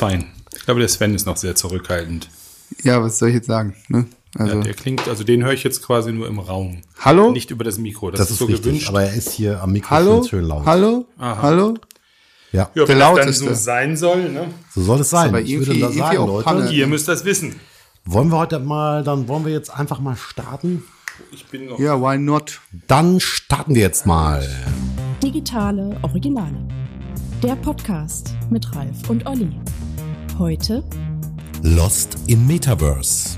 fein. Ich glaube, der Sven ist noch sehr zurückhaltend. Ja, was soll ich jetzt sagen? Ne? Also ja, der klingt, also den höre ich jetzt quasi nur im Raum. Hallo? Nicht über das Mikro, das ist so richtig gewünscht. Aber er ist hier am Mikrofon schön laut. Hallo? Aha. Hallo? Ja, ja, wenn das dann so sein soll, ne? So soll es sein. Ich würde das sagen, Leute. Panne. Ihr müsst das wissen. Wollen wir heute mal, dann wollen wir jetzt einfach mal starten? Ich bin noch. Ja, why not? Dann starten wir jetzt mal. Digitale Originale. Der Podcast mit Ralf und Olli. Heute Lost in Metaverse.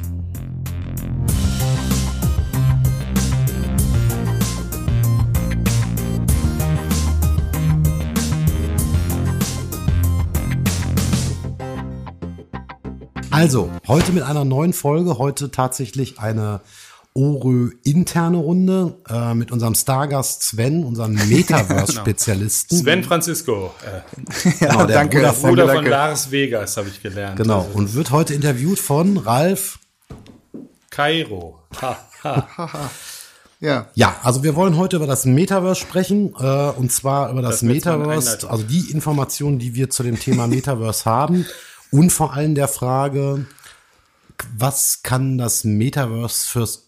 Also, heute mit einer neuen Folge, heute tatsächlich eine ORÖ-interne Runde mit unserem Stargast Sven, unserem Metaverse-Spezialisten. Sven Francisco, genau, der danke, Bruder von Lars Vegas, habe ich gelernt. Genau, also, und wird heute interviewt von Ralf Kairo. Ja. Ja, also wir wollen heute über das Metaverse sprechen, und zwar über das Metaverse, also die Informationen, die wir zu dem Thema Metaverse haben. Und vor allem der Frage, was kann das Metaverse fürs,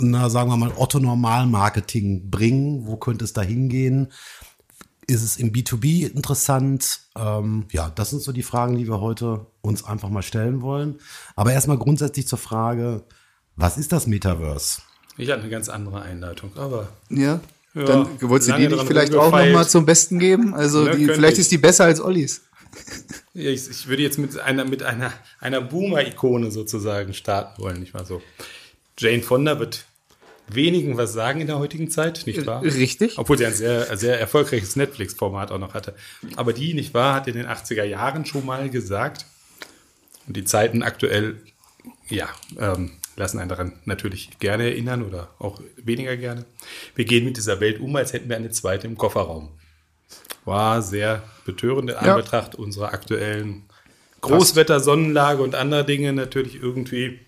na, sagen wir mal, Otto-Normal-Marketing bringen? Wo könnte es da hingehen? Ist es im B2B interessant? Ja, das sind so die Fragen, die wir heute uns einfach mal stellen wollen. Aber erstmal grundsätzlich zur Frage, was ist das Metaverse? Ich hatte eine ganz andere Einleitung, aber... Ja, ja, dann wolltest du die nicht vielleicht auch nochmal zum Besten geben? Also ja, die, vielleicht ist die besser als Ollis. Ich würde jetzt mit einer Boomer-Ikone sozusagen starten wollen, nicht mal so. Jane Fonda wird wenigen was sagen in der heutigen Zeit, nicht wahr? Richtig. Obwohl sie ein sehr, sehr erfolgreiches Netflix-Format auch noch hatte. Aber die, nicht wahr, hat in den 80er Jahren schon mal gesagt, und die Zeiten aktuell, ja, lassen einen daran natürlich gerne erinnern oder auch weniger gerne. Wir gehen mit dieser Welt um, als hätten wir eine zweite im Kofferraum. War sehr betörend in Anbetracht unserer aktuellen Großwetter-Sonnenlage und anderer Dinge natürlich irgendwie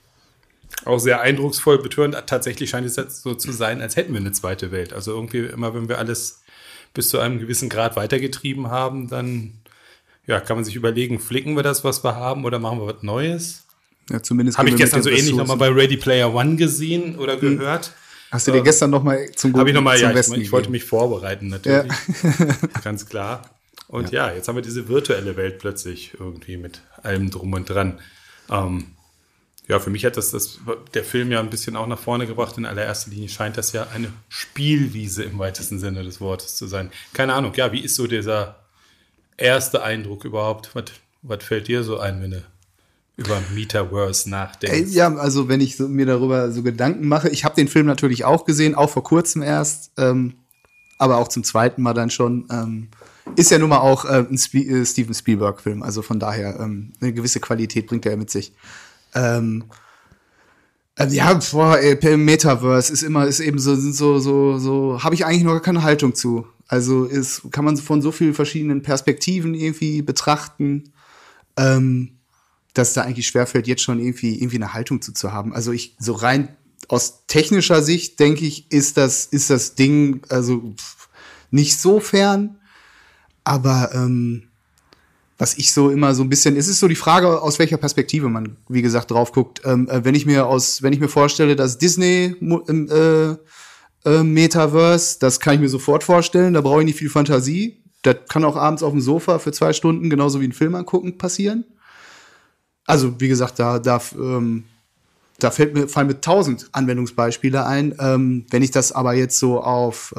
auch sehr eindrucksvoll betörend. Tatsächlich scheint es jetzt so zu sein, als hätten wir eine zweite Welt. Also irgendwie immer, wenn wir alles bis zu einem gewissen Grad weitergetrieben haben, dann ja, kann man sich überlegen, flicken wir das, was wir haben, oder machen wir was Neues? Ja, zumindest habe ich gestern so ähnlich nochmal bei Ready Player One gesehen oder gehört. Hast du dir gestern nochmal zum Guten Besten ich wollte mich vorbereiten natürlich, ja. Ganz klar. Und ja, jetzt haben wir diese virtuelle Welt plötzlich irgendwie mit allem Drum und Dran. Ja, für mich hat das der Film ja ein bisschen auch nach vorne gebracht. In allererster Linie scheint das ja eine Spielwiese im weitesten Sinne des Wortes zu sein. Keine Ahnung, ja, wie ist so dieser erste Eindruck überhaupt? Was fällt dir so ein, wenn du über Metaverse nachdenken. Ja, also wenn ich mir darüber so Gedanken mache, ich habe den Film natürlich auch gesehen, auch vor kurzem erst, aber auch zum zweiten Mal dann schon, ist ja nun mal auch ein Steven Spielberg-Film, also von daher eine gewisse Qualität bringt er ja mit sich. Metaverse ist eben so, habe ich eigentlich noch keine Haltung zu. Also kann man von so vielen verschiedenen Perspektiven irgendwie betrachten, dass da eigentlich schwerfällt, jetzt schon irgendwie eine Haltung zu haben. Also ich, so rein aus technischer Sicht, denke ich, ist das Ding also nicht so fern. Aber was ich so immer so ein bisschen, es ist so die Frage, aus welcher Perspektive man, wie gesagt, drauf guckt. Wenn ich mir vorstelle, dass Disney Metaverse, das kann ich mir sofort vorstellen, da brauche ich nicht viel Fantasie. Das kann auch abends auf dem Sofa für 2 Stunden, genauso wie einen Film angucken, passieren. Also, wie gesagt, da fallen mir 1000 Anwendungsbeispiele ein. Wenn ich das aber jetzt so auf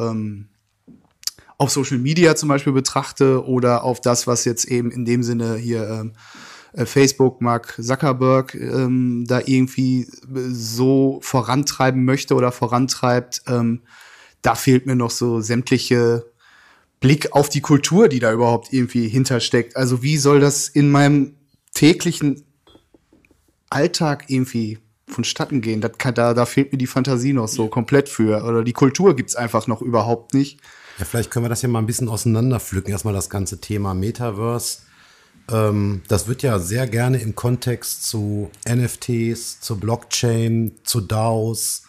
Social Media zum Beispiel betrachte oder auf das, was jetzt eben in dem Sinne hier Facebook, Mark Zuckerberg, da irgendwie so vorantreiben möchte oder vorantreibt, da fehlt mir noch so sämtliche Blick auf die Kultur, die da überhaupt irgendwie hintersteckt. Also, wie soll das in meinem täglichen Alltag irgendwie vonstatten gehen? Da fehlt mir die Fantasie noch so komplett für. Oder die Kultur gibt's einfach noch überhaupt nicht. Ja, vielleicht können wir das hier mal ein bisschen auseinanderpflücken. Erstmal das ganze Thema Metaverse. Das wird ja sehr gerne im Kontext zu NFTs, zu Blockchain, zu DAOs,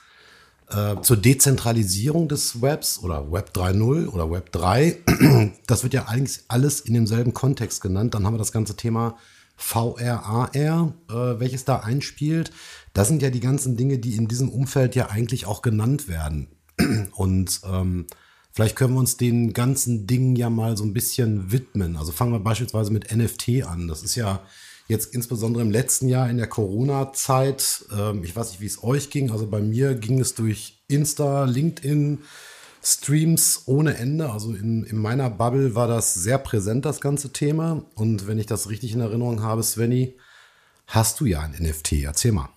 zur Dezentralisierung des Webs oder Web 3.0 oder Web 3. Das wird ja eigentlich alles in demselben Kontext genannt. Dann haben wir das ganze Thema VR, AR, welches da einspielt. Das sind ja die ganzen Dinge, die in diesem Umfeld ja eigentlich auch genannt werden. Und vielleicht können wir uns den ganzen Dingen ja mal so ein bisschen widmen. Also fangen wir beispielsweise mit NFT an. Das ist ja jetzt insbesondere im letzten Jahr in der Corona-Zeit, ich weiß nicht, wie es euch ging, also bei mir ging es durch Insta, LinkedIn, Streams ohne Ende. Also in meiner Bubble war das sehr präsent, das ganze Thema. Und wenn ich das richtig in Erinnerung habe, Svenny, hast du ja ein NFT. Erzähl mal.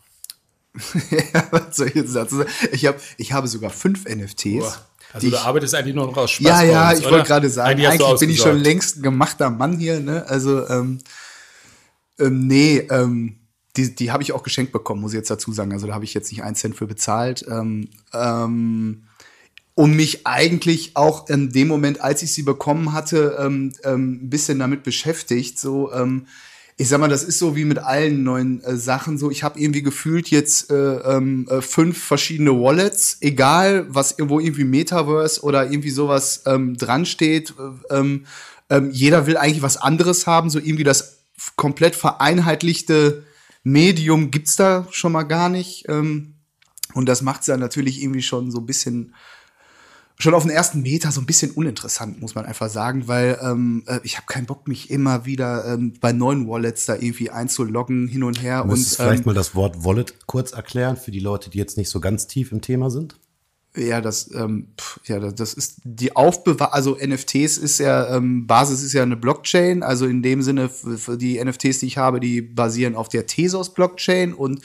Ja, was soll ich jetzt dazu sagen? Ich habe sogar 5 NFTs. Boah. Also du arbeitest eigentlich nur noch aus Spaß. Ja, ja, ich wollte gerade sagen, eigentlich bin ich schon längst ein gemachter Mann hier. Ne? Also, die habe ich auch geschenkt bekommen, muss ich jetzt dazu sagen. Also da habe ich jetzt nicht 1 Cent für bezahlt. Und mich eigentlich auch in dem Moment, als ich sie bekommen hatte, ein bisschen damit beschäftigt. So, ich sag mal, das ist so wie mit allen neuen Sachen. So, ich habe irgendwie gefühlt jetzt 5 verschiedene Wallets, egal was irgendwo irgendwie Metaverse oder irgendwie sowas dran steht. Jeder will eigentlich was anderes haben. So irgendwie das komplett vereinheitlichte Medium gibt's da schon mal gar nicht. Und das macht's dann natürlich irgendwie schon so ein bisschen. Schon auf den ersten Meter so ein bisschen uninteressant, muss man einfach sagen, weil ich habe keinen Bock, mich immer wieder bei neuen Wallets da irgendwie einzuloggen, hin und her. Du musst vielleicht mal das Wort Wallet kurz erklären für die Leute, die jetzt nicht so ganz tief im Thema sind. Ja, das ist die Aufbewahrung, also NFTs ist ja, Basis ist ja eine Blockchain, also in dem Sinne, für die NFTs, die ich habe, die basieren auf der Tezos-Blockchain und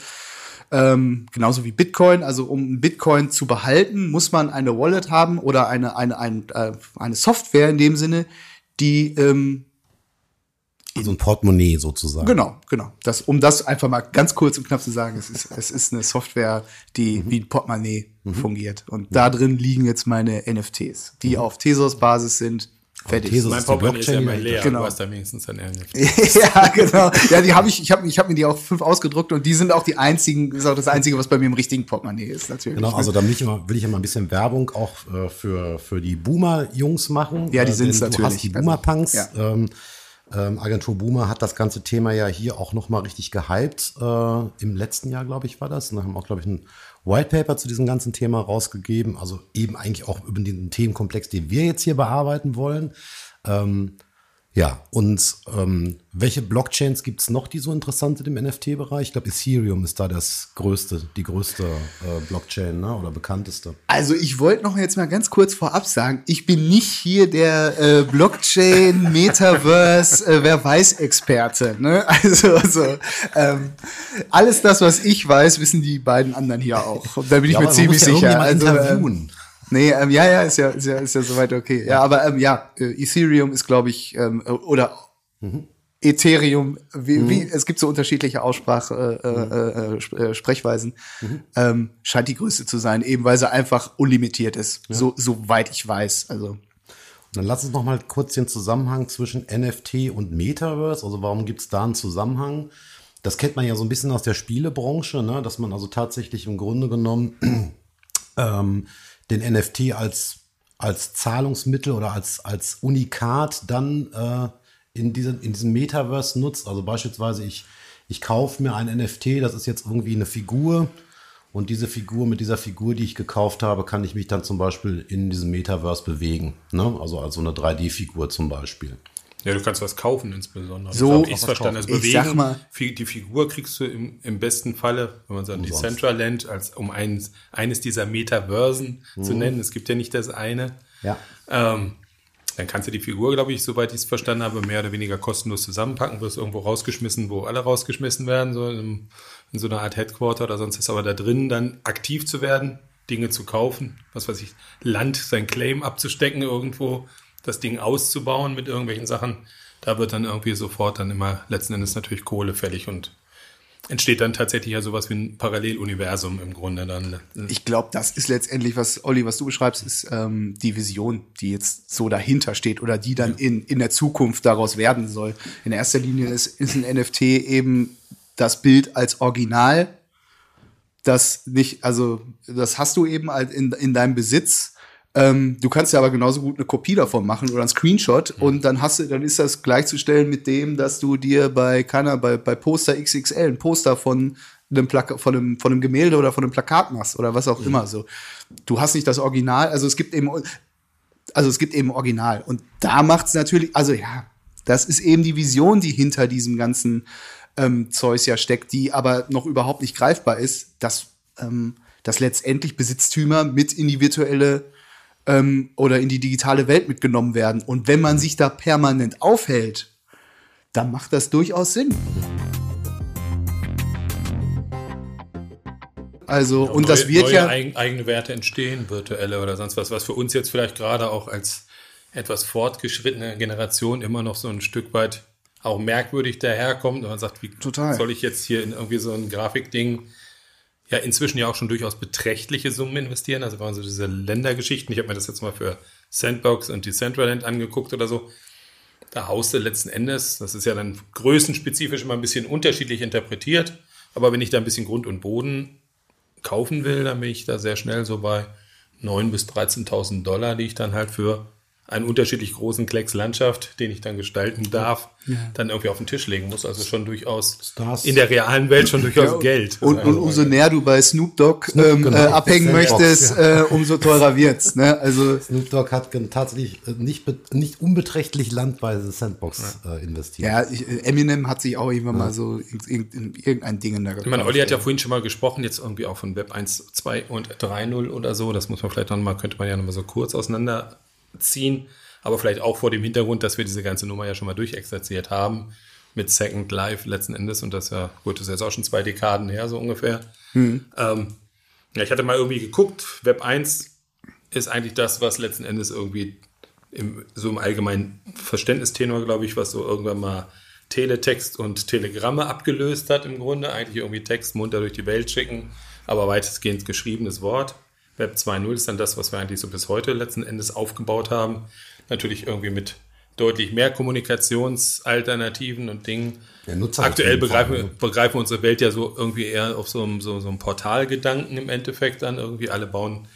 genauso wie Bitcoin, also um Bitcoin zu behalten, muss man eine Wallet haben oder eine Software in dem Sinne, die also ein Portemonnaie sozusagen. Genau. Das, um das einfach mal ganz kurz und knapp zu sagen, es ist eine Software, die wie ein Portemonnaie fungiert. Und da drin liegen jetzt meine NFTs, die auf Tezos-Basis sind. Fertig. Mein Portemonnaie ist ja immer leer, genau. Du hast da wenigstens ein NFT. Ja, genau. Ja, die habe ich. Ich habe mir die auch 5 ausgedruckt und die sind auch die einzigen. Das ist auch das Einzige, was bei mir im richtigen Portemonnaie ist, natürlich. Genau. Also da will ich ja mal ein bisschen Werbung auch für die Boomer-Jungs machen. Ja, die sind es natürlich. Du hast die Boomer-Punks. Also, ja. Agentur Boomer hat das ganze Thema ja hier auch noch mal richtig gehypt. Im letzten Jahr, glaube ich, war das. Und da haben auch, glaube ich, ein White Paper zu diesem ganzen Thema rausgegeben, also eben eigentlich auch über den Themenkomplex, den wir jetzt hier bearbeiten wollen. Welche Blockchains gibt es noch, die so interessant sind im NFT-Bereich? Ich glaube, Ethereum ist da die größte Blockchain, ne? Oder bekannteste. Also ich wollte noch jetzt mal ganz kurz vorab sagen, ich bin nicht hier der Blockchain, Metaverse, wer weiß Experte. Ne? Also alles das, was ich weiß, wissen die beiden anderen hier auch. Und da bin ich mir ziemlich sicher. Also, ist ja soweit okay. Ja, aber Ethereum ist, glaube ich, oder Ethereum, es gibt so unterschiedliche Sprechweisen, scheint die größte zu sein, eben weil sie einfach unlimitiert ist, ja. Soweit ich weiß. Also. Und dann lass uns noch mal kurz den Zusammenhang zwischen NFT und Metaverse, also warum gibt es da einen Zusammenhang? Das kennt man ja so ein bisschen aus der Spielebranche, ne? Dass man also tatsächlich im Grunde genommen den NFT als Zahlungsmittel oder als Unikat dann in diesem Metaverse nutzt. Also beispielsweise, ich kaufe mir ein NFT, das ist jetzt irgendwie eine Figur und mit dieser Figur, die ich gekauft habe, kann ich mich dann zum Beispiel in diesem Metaverse bewegen. Ne? Also als so eine 3D-Figur zum Beispiel. Ja, du kannst was kaufen insbesondere. So habe ich es verstanden. Also bewegen, die Figur kriegst du im besten Falle, wenn man sagt, Decentraland, um eines dieser Metaversen zu nennen. Es gibt ja nicht das eine. Ja. Dann kannst du die Figur, glaube ich, soweit ich es verstanden habe, mehr oder weniger kostenlos zusammenpacken, wirst irgendwo rausgeschmissen, wo alle rausgeschmissen werden, so in so einer Art Headquarter oder sonst was. Aber da drin dann aktiv zu werden, Dinge zu kaufen, was weiß ich, Land, sein Claim abzustecken irgendwo, das Ding auszubauen mit irgendwelchen Sachen, da wird dann irgendwie sofort dann immer letzten Endes natürlich Kohle fällig und entsteht dann tatsächlich ja sowas wie ein Paralleluniversum im Grunde dann. Ich glaube, das ist letztendlich, was du beschreibst, ist die Vision, die jetzt so dahinter steht oder die dann in der Zukunft daraus werden soll. In erster Linie ist ein NFT eben das Bild als Original, das nicht, also das hast du eben in deinem Besitz, Du kannst ja aber genauso gut eine Kopie davon machen oder einen Screenshot und dann hast du, dann ist das gleichzustellen mit dem, dass du dir bei Poster XXL ein Poster von einem Gemälde oder von einem Plakat machst oder was auch immer so. Du hast nicht das Original, also es gibt eben Original und da macht's natürlich, also ja, das ist eben die Vision, die hinter diesem ganzen Zeus ja steckt, die aber noch überhaupt nicht greifbar ist, dass letztendlich Besitztümer mit in die virtuelle oder in die digitale Welt mitgenommen werden. Und wenn man sich da permanent aufhält, dann macht das durchaus Sinn. Also, ja, und das wird ja eigene Werte entstehen, virtuelle oder sonst was, was für uns jetzt vielleicht gerade auch als etwas fortgeschrittene Generation immer noch so ein Stück weit auch merkwürdig daherkommt. Und man sagt, wie soll ich jetzt hier in irgendwie so ein Grafikding ja inzwischen ja auch schon durchaus beträchtliche Summen investieren? Also wenn man so diese Ländergeschichten, ich habe mir das jetzt mal für Sandbox und Decentraland angeguckt oder so, da haust du letzten Endes, das ist ja dann größenspezifisch immer ein bisschen unterschiedlich interpretiert, aber wenn ich da ein bisschen Grund und Boden kaufen will, dann bin ich da sehr schnell so bei 9.000 bis 13.000 $, die ich dann halt für einen unterschiedlich großen Klecks Landschaft, den ich dann gestalten darf, dann irgendwie auf den Tisch legen muss. Also schon durchaus Stars. In der realen Welt schon durchaus Geld. Und umso näher du bei Snoop Dogg abhängen möchtest, umso teurer wird's. Ne? Also Snoop Dogg hat tatsächlich nicht unbeträchtlich Land bei The Sandbox investiert. Ja, Eminem hat sich auch irgendwann mal so in irgendein Ding in der Geschichte. Ich meine, Olli hat ja vorhin schon mal gesprochen, jetzt irgendwie auch von Web 1, 2 und 3.0 oder so. Das muss man vielleicht dann mal, könnte man ja nochmal so kurz auseinanderziehen, aber vielleicht auch vor dem Hintergrund, dass wir diese ganze Nummer ja schon mal durchexerziert haben mit Second Life letzten Endes und das ja, gut, das ist jetzt auch schon 2 Dekaden her, so ungefähr. Ja, ich hatte mal irgendwie geguckt, Web 1 ist eigentlich das, was letzten Endes irgendwie im allgemeinen Verständnistenor, glaube ich, was so irgendwann mal Teletext und Telegramme abgelöst hat im Grunde, eigentlich irgendwie Text munter durch die Welt schicken, aber weitestgehend geschriebenes Wort. Web 2.0 ist dann das, was wir eigentlich so bis heute letzten Endes aufgebaut haben. Natürlich irgendwie mit deutlich mehr Kommunikationsalternativen und Dingen. Aktuell begreifen wir unsere Welt ja so irgendwie eher auf so einem Portalgedanken im Endeffekt an. Irgendwie alle bauen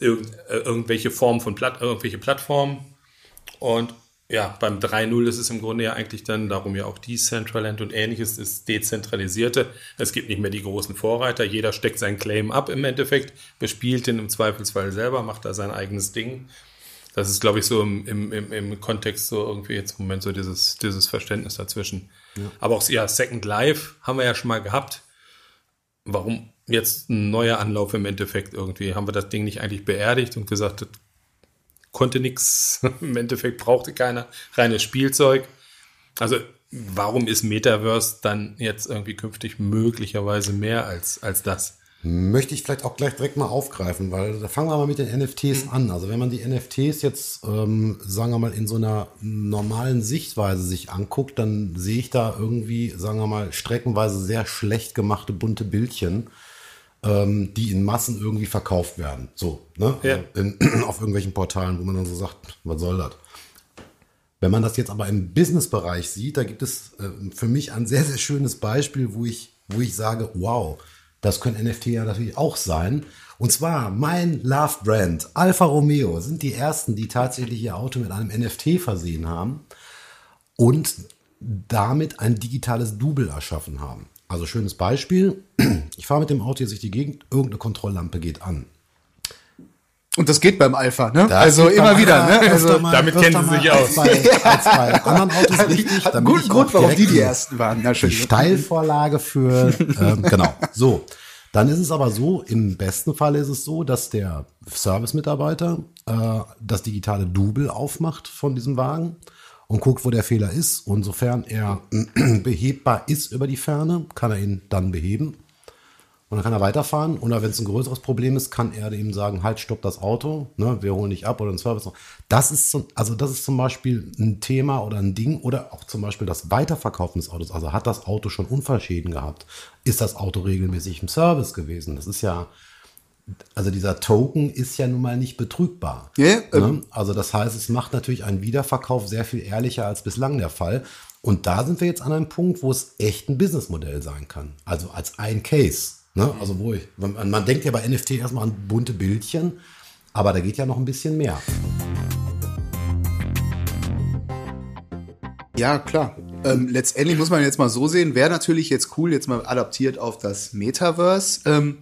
irgendwelche Formen von irgendwelche Plattformen. Und ja, beim 3.0 ist es im Grunde ja eigentlich dann, darum ja auch Decentraland und Ähnliches, ist Dezentralisierte. Es gibt nicht mehr die großen Vorreiter. Jeder steckt seinen Claim ab im Endeffekt, bespielt den im Zweifelsfall selber, macht da sein eigenes Ding. Das ist, glaube ich, so im Kontext so irgendwie jetzt im Moment so dieses Verständnis dazwischen. Ja. Aber auch ja, Second Life haben wir ja schon mal gehabt. Warum jetzt ein neuer Anlauf im Endeffekt irgendwie? Haben wir das Ding nicht eigentlich beerdigt und gesagt, das konnte nichts, im Endeffekt brauchte keiner, reines Spielzeug. Also warum ist Metaverse dann jetzt irgendwie künftig möglicherweise mehr als das? Möchte ich vielleicht auch gleich direkt mal aufgreifen, weil da fangen wir mal mit den NFTs an. Also wenn man die NFTs jetzt, sagen wir mal, in so einer normalen Sichtweise sich anguckt, dann sehe ich da irgendwie, sagen wir mal, streckenweise sehr schlecht gemachte bunte Bildchen, die in Massen irgendwie verkauft werden. So, ne? Ja. Auf irgendwelchen Portalen, wo man dann so sagt, was soll das? Wenn man das jetzt aber im Business-Bereich sieht, da gibt es für mich ein sehr, sehr schönes Beispiel, wo ich sage, wow, das können NFT ja natürlich auch sein. Und zwar mein Love-Brand, Alfa Romeo, sind die ersten, die tatsächlich ihr Auto mit einem NFT versehen haben und damit ein digitales Double erschaffen haben. Also schönes Beispiel, ich fahre mit dem Auto jetzt durch die Gegend, irgendeine Kontrolllampe geht an. Und das geht beim Alpha, ne? Das also immer wieder, ne? Also damit kennen sie sich aus. Als bei anderen Autos richtig. Hat einen guten Grund, warum die ersten waren. Na schön. Die Steilvorlage für, genau, so. Dann ist es aber so, im besten Fall ist es so, dass der Service-Mitarbeiter das digitale Double aufmacht von diesem Wagen und guckt, wo der Fehler ist. Und sofern er behebbar ist über die Ferne, kann er ihn dann beheben. Und dann kann er weiterfahren. Oder wenn es ein größeres Problem ist, kann er eben sagen, halt, stopp das Auto, ne, wir holen dich ab oder ein Service. Das ist zum Beispiel ein Thema oder ein Ding. Oder auch zum Beispiel das Weiterverkaufen des Autos. Also hat das Auto schon Unfallschäden gehabt? Ist das Auto regelmäßig im Service gewesen? Das ist ja... Also dieser Token ist ja nun mal nicht betrügbar. Yeah, ne? Also das heißt, es macht natürlich einen Wiederverkauf sehr viel ehrlicher als bislang der Fall. Und da sind wir jetzt an einem Punkt, wo es echt ein Businessmodell sein kann. Also als ein Case. Ne? Also man denkt ja bei NFT erstmal an bunte Bildchen. Aber da geht ja noch ein bisschen mehr. Ja, klar. Letztendlich muss man jetzt mal so sehen, wäre natürlich jetzt cool, jetzt mal adaptiert auf das Metaverse,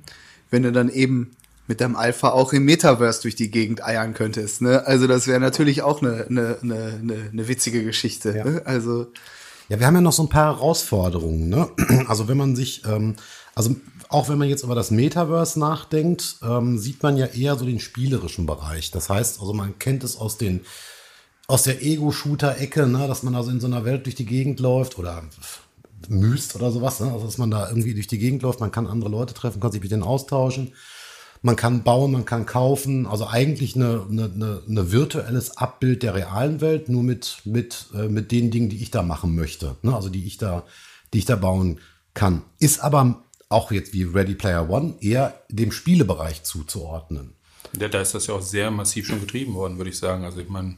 wenn du dann eben mit deinem Alpha auch im Metaverse durch die Gegend eiern könntest. Ne? Also das wäre natürlich auch eine witzige Geschichte. Ja. Ne? Also ja, wir haben ja noch so ein paar Herausforderungen. Ne? Also wenn man sich, also auch wenn man jetzt über das Metaverse nachdenkt, sieht man ja eher so den spielerischen Bereich. Das heißt, also man kennt es aus den aus der Ego-Shooter-Ecke, ne, dass man also in so einer Welt durch die Gegend läuft oder müst oder sowas, ne, also dass man da irgendwie durch die Gegend läuft, man kann andere Leute treffen, kann sich mit denen austauschen, man kann bauen, man kann kaufen, also eigentlich eine virtuelles Abbild der realen Welt, nur mit den Dingen, die ich da machen möchte, ne, also die ich da bauen kann. Ist aber auch jetzt wie Ready Player One eher dem Spielebereich zuzuordnen. Ja, da ist das ja auch sehr massiv schon getrieben worden, würde ich sagen. Also ich meine,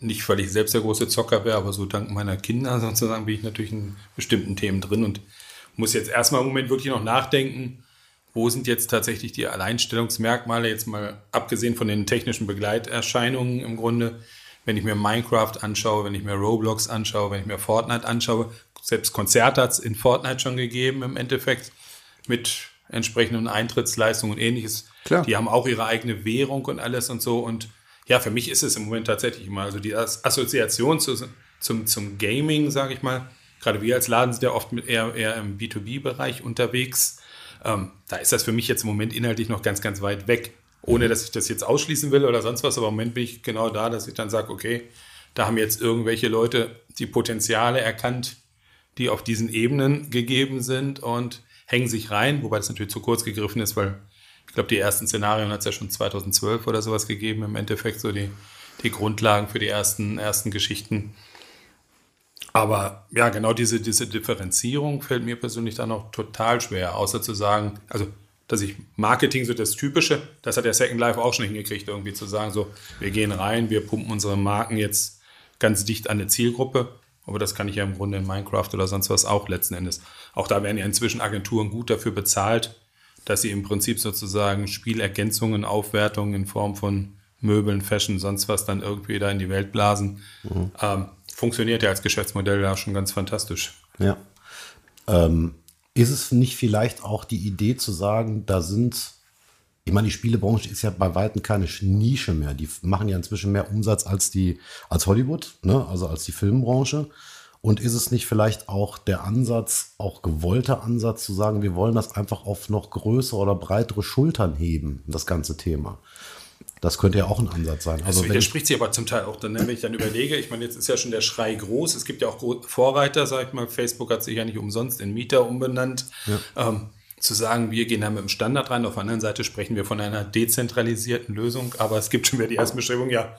nicht, weil ich selbst der große Zocker wäre, aber so dank meiner Kinder sozusagen bin ich natürlich in bestimmten Themen drin und muss jetzt erstmal im Moment wirklich noch nachdenken, wo sind jetzt tatsächlich die Alleinstellungsmerkmale, jetzt mal abgesehen von den technischen Begleiterscheinungen im Grunde, wenn ich mir Minecraft anschaue, wenn ich mir Roblox anschaue, wenn ich mir Fortnite anschaue, selbst Konzerte hat es in Fortnite schon gegeben im Endeffekt mit entsprechenden Eintrittsleistungen und ähnliches. Klar. Die haben auch ihre eigene Währung und alles und so und ja, für mich ist es im Moment tatsächlich mal so die Assoziation zum Gaming, sage ich mal. Gerade wir als Laden sind ja oft mit eher im B2B-Bereich unterwegs. Da ist das für mich jetzt im Moment inhaltlich noch ganz, ganz weit weg. Ohne, dass ich das jetzt ausschließen will oder sonst was. Aber im Moment bin ich genau da, dass ich dann sage, okay, da haben jetzt irgendwelche Leute die Potenziale erkannt, die auf diesen Ebenen gegeben sind und hängen sich rein. Wobei das natürlich zu kurz gegriffen ist, weil ich glaube, die ersten Szenarien hat es ja schon 2012 oder sowas gegeben, im Endeffekt so die Grundlagen für die ersten Geschichten. Aber ja, genau diese Differenzierung fällt mir persönlich dann auch total schwer, außer zu sagen, also dass ich Marketing, so das Typische, das hat der Second Life auch schon hingekriegt, irgendwie zu sagen, so wir gehen rein, wir pumpen unsere Marken jetzt ganz dicht an eine Zielgruppe. Aber das kann ich ja im Grunde in Minecraft oder sonst was auch letzten Endes. Auch da werden ja inzwischen Agenturen gut dafür bezahlt, dass sie im Prinzip sozusagen Spielergänzungen, Aufwertungen in Form von Möbeln, Fashion, sonst was dann irgendwie da in die Welt blasen. Mhm. Funktioniert ja als Geschäftsmodell da schon ganz fantastisch. Ja. Ist es nicht vielleicht auch die Idee zu sagen, da sind, ich meine, die Spielebranche ist ja bei Weitem keine Nische mehr. Die machen ja inzwischen mehr Umsatz als Hollywood, ne? Also als die Filmbranche. Und ist es nicht vielleicht auch der Ansatz, auch gewollter Ansatz zu sagen, wir wollen das einfach auf noch größere oder breitere Schultern heben, das ganze Thema? Das könnte ja auch ein Ansatz sein. Also das spricht sich aber zum Teil auch dann, wenn ich dann überlege, ich meine, jetzt ist ja schon der Schrei groß, es gibt ja auch Vorreiter, sag ich mal, Facebook hat sich ja nicht umsonst in Meta umbenannt, ja. Zu sagen, wir gehen da mit dem Standard rein, auf der anderen Seite sprechen wir von einer dezentralisierten Lösung, aber es gibt schon wieder die ersten Bestrebungen, ja,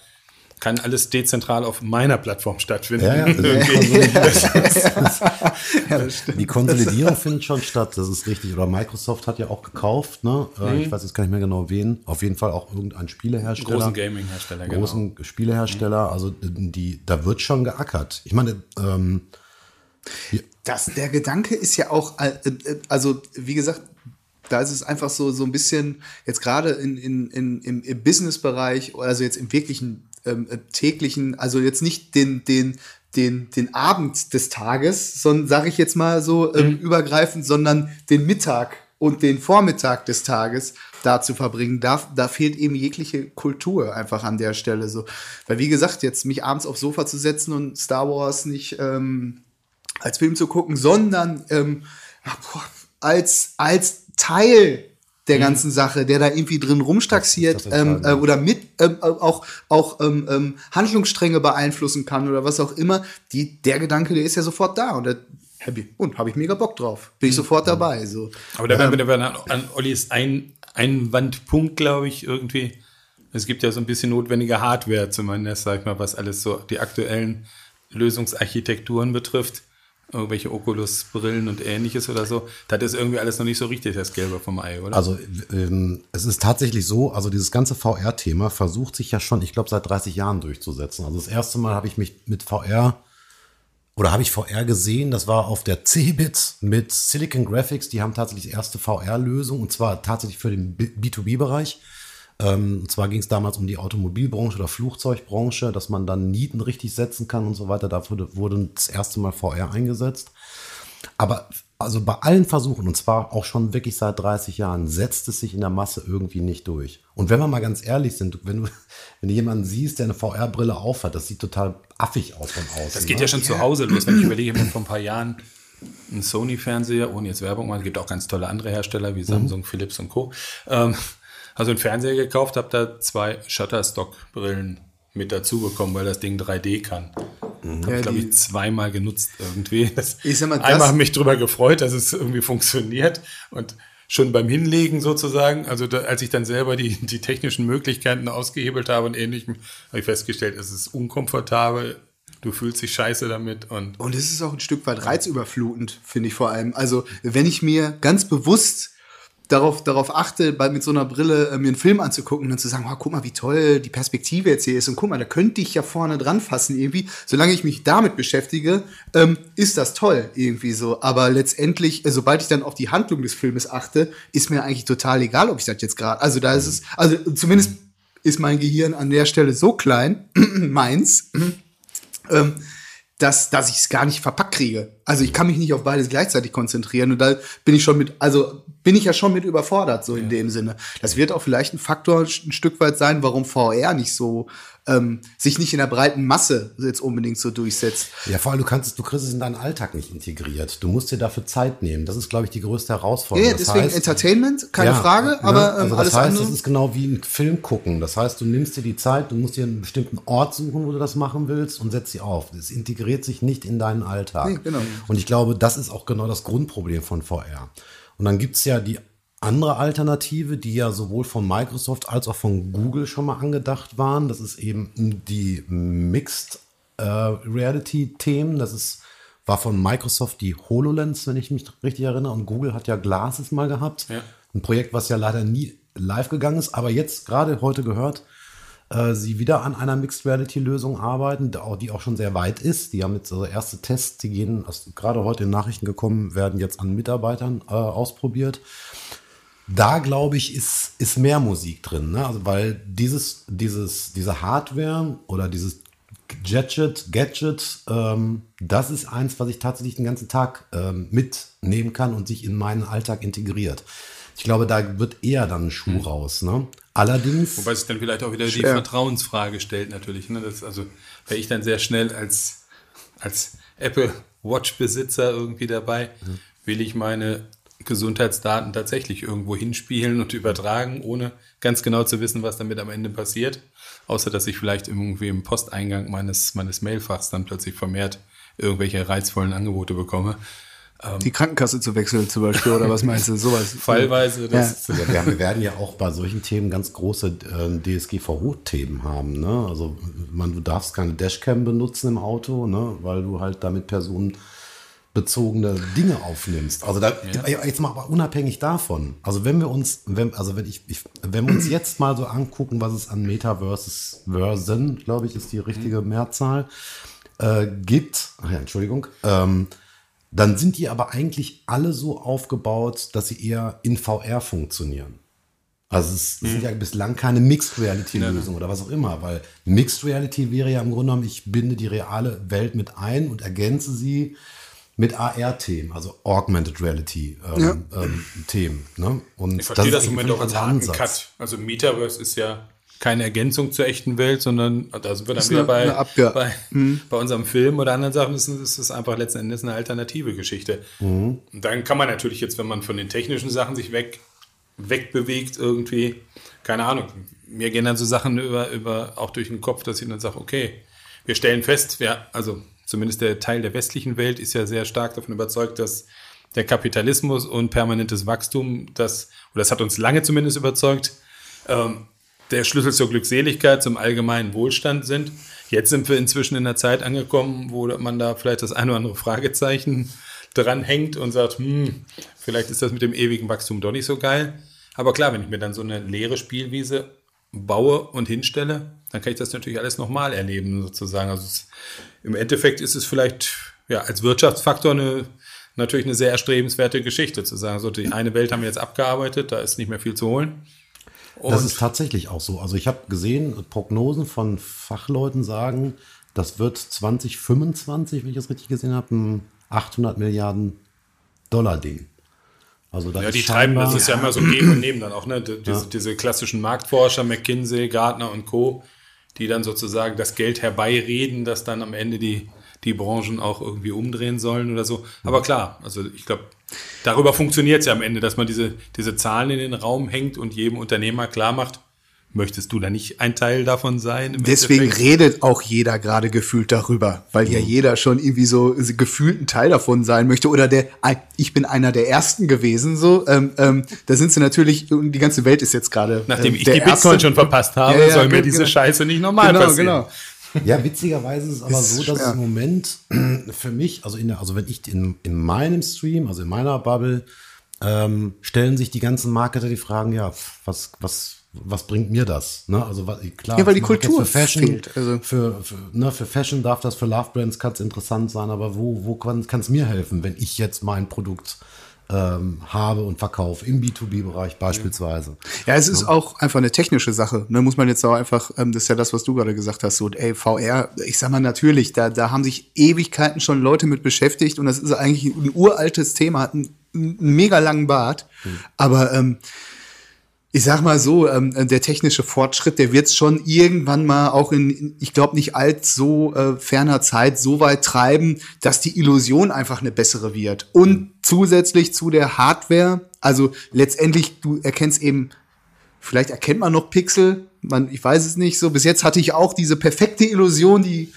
kann alles dezentral auf meiner Plattform stattfinden. Ja, ja. Die Konsolidierung findet schon statt, das ist richtig. Oder Microsoft hat ja auch gekauft, ne? Ich weiß jetzt gar nicht mehr genau wen. Auf jeden Fall auch irgendein Spielehersteller. Großen Gaming-Hersteller, genau. Großen Spielehersteller, also da wird schon geackert. Ich meine, der Gedanke ist ja auch, also wie gesagt, da ist es einfach so ein bisschen, jetzt gerade im Business-Bereich, also jetzt im wirklichen täglichen, also jetzt nicht den Abend des Tages, sondern sage ich jetzt mal so übergreifend, sondern den Mittag und den Vormittag des Tages da zu verbringen, da fehlt eben jegliche Kultur einfach an der Stelle so. Weil wie gesagt, jetzt mich abends aufs Sofa zu setzen und Star Wars nicht als Film zu gucken, sondern als Teil der ganzen Sache, der da irgendwie drin rumstaxiert oder mit auch Handlungsstränge beeinflussen kann oder was auch immer, der Gedanke, der ist ja sofort da und habe ich mega Bock drauf, bin ich sofort dabei. So. Aber da werden wir an Ollis Einwandpunkt, glaube ich, irgendwie, es gibt ja so ein bisschen notwendige Hardware zumindest, sag ich mal, was alles so die aktuellen Lösungsarchitekturen betrifft. Irgendwelche Oculus-Brillen und Ähnliches oder so. Das ist irgendwie alles noch nicht so richtig das Gelbe vom Ei, oder? Also es ist tatsächlich so, also dieses ganze VR-Thema versucht sich ja schon, ich glaube, seit 30 Jahren durchzusetzen. Also das erste Mal habe ich mich mit VR oder habe ich VR gesehen, das war auf der CeBIT mit Silicon Graphics. Die haben tatsächlich die erste VR-Lösung und zwar tatsächlich für den B2B-Bereich Und zwar ging es damals um die Automobilbranche oder Flugzeugbranche, dass man dann Nieten richtig setzen kann und so weiter. Dafür wurde das erste Mal VR eingesetzt. Aber also bei allen Versuchen, und zwar auch schon wirklich seit 30 Jahren, setzt es sich in der Masse irgendwie nicht durch. Und wenn wir mal ganz ehrlich sind, wenn du jemanden siehst, der eine VR-Brille aufhat, das sieht total affig aus von außen. Das geht ja schon zu Hause los. Wenn ich überlege, ich habe vor ein paar Jahren einen Sony-Fernseher, ohne jetzt Werbung machen, es gibt auch ganz tolle andere Hersteller wie Samsung, Philips und Co. Also einen Fernseher gekauft, habe da 2 Shutterstock-Brillen mit dazu bekommen, weil das Ding 3D kann. Ja, ich glaube, ich 2-mal genutzt irgendwie. Ich sag mal, einmal habe mich drüber gefreut, dass es irgendwie funktioniert und schon beim Hinlegen sozusagen, also da, als ich dann selber die technischen Möglichkeiten ausgehebelt habe und Ähnlichem, habe ich festgestellt, es ist unkomfortabel, du fühlst dich scheiße damit. Und es ist auch ein Stück weit reizüberflutend, finde ich vor allem. Also wenn ich mir ganz bewusst darauf achte, mit so einer Brille mir einen Film anzugucken und dann zu sagen, oh, guck mal, wie toll die Perspektive jetzt hier ist und guck mal, da könnte ich ja vorne dran fassen irgendwie. Solange ich mich damit beschäftige, ist das toll irgendwie so. Aber letztendlich, sobald ich dann auf die Handlung des Filmes achte, ist mir eigentlich total egal, ob ich das jetzt gerade, also da ist es, also zumindest ist mein Gehirn an der Stelle so klein, meins, dass ich es gar nicht verpackt kriege. Also ich kann mich nicht auf beides gleichzeitig konzentrieren und da bin ich schon mit, also bin ich ja schon mit überfordert, so in dem Sinne. Das wird auch vielleicht ein Faktor ein Stück weit sein, warum VR nicht so, sich nicht in der breiten Masse jetzt unbedingt so durchsetzt. Ja, vor allem, du kriegst es in deinen Alltag nicht integriert. Du musst dir dafür Zeit nehmen. Das ist, glaube ich, die größte Herausforderung. Ja, deswegen heißt, Entertainment, keine Frage, aber also alles andere. Das heißt, es ist genau wie ein Film gucken. Das heißt, du nimmst dir die Zeit, du musst dir einen bestimmten Ort suchen, wo du das machen willst und setzt sie auf. Das integriert sich nicht in deinen Alltag. Nee, genau. Und ich glaube, das ist auch genau das Grundproblem von VR. Und dann gibt es ja die andere Alternative, die ja sowohl von Microsoft als auch von Google schon mal angedacht waren. Das ist eben die Mixed Reality-Themen. Das war von Microsoft die HoloLens, wenn ich mich richtig erinnere. Und Google hat ja Glasses mal gehabt. Ja. Ein Projekt, was ja leider nie live gegangen ist. Aber jetzt gerade heute gehört, sie wieder an einer Mixed Reality-Lösung arbeiten, die auch schon sehr weit ist. Die haben jetzt also erste Tests, die gehen, also gerade heute in Nachrichten gekommen, werden jetzt an Mitarbeitern ausprobiert. Da, glaube ich, ist mehr Musik drin, ne? Also, weil diese Hardware oder dieses Gadget, das ist eins, was ich tatsächlich den ganzen Tag mitnehmen kann und sich in meinen Alltag integriert. Ich glaube, da wird eher dann ein Schuh raus, ne? Allerdings. Wobei sich dann vielleicht auch wieder die Vertrauensfrage stellt, natürlich, ne? Das, also, wäre ich dann sehr schnell als Apple Watch-Besitzer irgendwie dabei, will ich meine Gesundheitsdaten tatsächlich irgendwo hinspielen und übertragen, ohne ganz genau zu wissen, was damit am Ende passiert. Außer, dass ich vielleicht irgendwie im Posteingang meines Mailfachs dann plötzlich vermehrt irgendwelche reizvollen Angebote bekomme. Die Krankenkasse zu wechseln zum Beispiel, oder was meinst du? Sowas. Fallweise. Das ja, wir werden ja auch bei solchen Themen ganz große DSGVO-Themen haben, ne? Also du darfst keine Dashcam benutzen im Auto, ne? Weil du halt damit personenbezogene Dinge aufnimmst. Also jetzt mal unabhängig davon. Also wenn wir uns jetzt mal so angucken, was es an Metaversen, glaube ich, ist die richtige Mehrzahl, gibt. Ach ja, Entschuldigung. Dann sind die aber eigentlich alle so aufgebaut, dass sie eher in VR funktionieren. Also es sind ja bislang keine Mixed-Reality-Lösung oder was auch immer, weil Mixed-Reality wäre ja im Grunde genommen, ich binde die reale Welt mit ein und ergänze sie mit AR-Themen, also Augmented Reality-Themen. Ne? Und ich verstehe das im Moment auch als Ansatz. Also Metaverse ist ja keine Ergänzung zur echten Welt, sondern da sind wir dann wieder bei unserem Film oder anderen Sachen, ist es einfach letzten Endes eine alternative Geschichte. Und dann kann man natürlich jetzt, wenn man von den technischen Sachen sich wegbewegt irgendwie, keine Ahnung, mir gehen dann so Sachen über auch durch den Kopf, dass ich dann sage, okay, wir stellen fest, also zumindest der Teil der westlichen Welt ist ja sehr stark davon überzeugt, dass der Kapitalismus und permanentes Wachstum, das hat uns lange zumindest überzeugt, der Schlüssel zur Glückseligkeit, zum allgemeinen Wohlstand sind. Jetzt sind wir inzwischen in einer Zeit angekommen, wo man da vielleicht das ein oder andere Fragezeichen dran hängt und sagt, vielleicht ist das mit dem ewigen Wachstum doch nicht so geil. Aber klar, wenn ich mir dann so eine leere Spielwiese baue und hinstelle, dann kann ich das natürlich alles nochmal erleben sozusagen. Also im Endeffekt ist es vielleicht als Wirtschaftsfaktor natürlich eine sehr erstrebenswerte Geschichte zu sagen, so die eine Welt haben wir jetzt abgearbeitet, da ist nicht mehr viel zu holen. Und das ist tatsächlich auch so. Also ich habe gesehen, Prognosen von Fachleuten sagen, das wird 2025, wenn ich das richtig gesehen habe, ein 800 Milliarden Dollar Ding. Also da ja, die treiben, das ist ja immer so Geben und Nehmen dann auch, ne? Diese klassischen Marktforscher, McKinsey, Gartner und Co., die dann sozusagen das Geld herbeireden, das dann am Ende die Branchen auch irgendwie umdrehen sollen oder so. Aber klar, also ich glaube, darüber funktioniert es ja am Ende, dass man diese Zahlen in den Raum hängt und jedem Unternehmer klar macht, möchtest du da nicht ein Teil davon sein? Deswegen redet auch jeder gerade gefühlt darüber, weil ja jeder schon irgendwie so gefühlt ein Teil davon sein möchte. Oder ich bin einer der Ersten gewesen. So, da sind sie natürlich, die ganze Welt ist jetzt gerade nachdem ich die Bitcoin schon verpasst habe, ja, soll mir diese Scheiße nicht nochmal passieren. Genau. Ja, witzigerweise ist es aber so, dass im Moment für mich, also wenn ich in meinem Stream, also in meiner Bubble, stellen sich die ganzen Marketer die Fragen, ja, was bringt mir das? Ne? Also klar, ja, weil die Kultur fehlt. Also für Fashion darf das, für Love Brands kann es interessant sein, aber wo kann es mir helfen, wenn ich jetzt mein Produkt habe und verkaufe, im B2B-Bereich beispielsweise. Ja, es ist auch einfach eine technische Sache, ne, muss man jetzt auch einfach, das ist ja das, was du gerade gesagt hast, so, ey, VR, ich sag mal natürlich, da haben sich Ewigkeiten schon Leute mit beschäftigt und das ist eigentlich ein uraltes Thema, hat einen mega langen Bart, aber ich sag mal so, der technische Fortschritt, der wird es schon irgendwann mal auch in, ich glaube, nicht allzu ferner Zeit so weit treiben, dass die Illusion einfach eine bessere wird. Und zusätzlich zu der Hardware, also letztendlich, du erkennst eben, vielleicht erkennt man noch Pixel, ich weiß es nicht so, bis jetzt hatte ich auch diese perfekte Illusion, die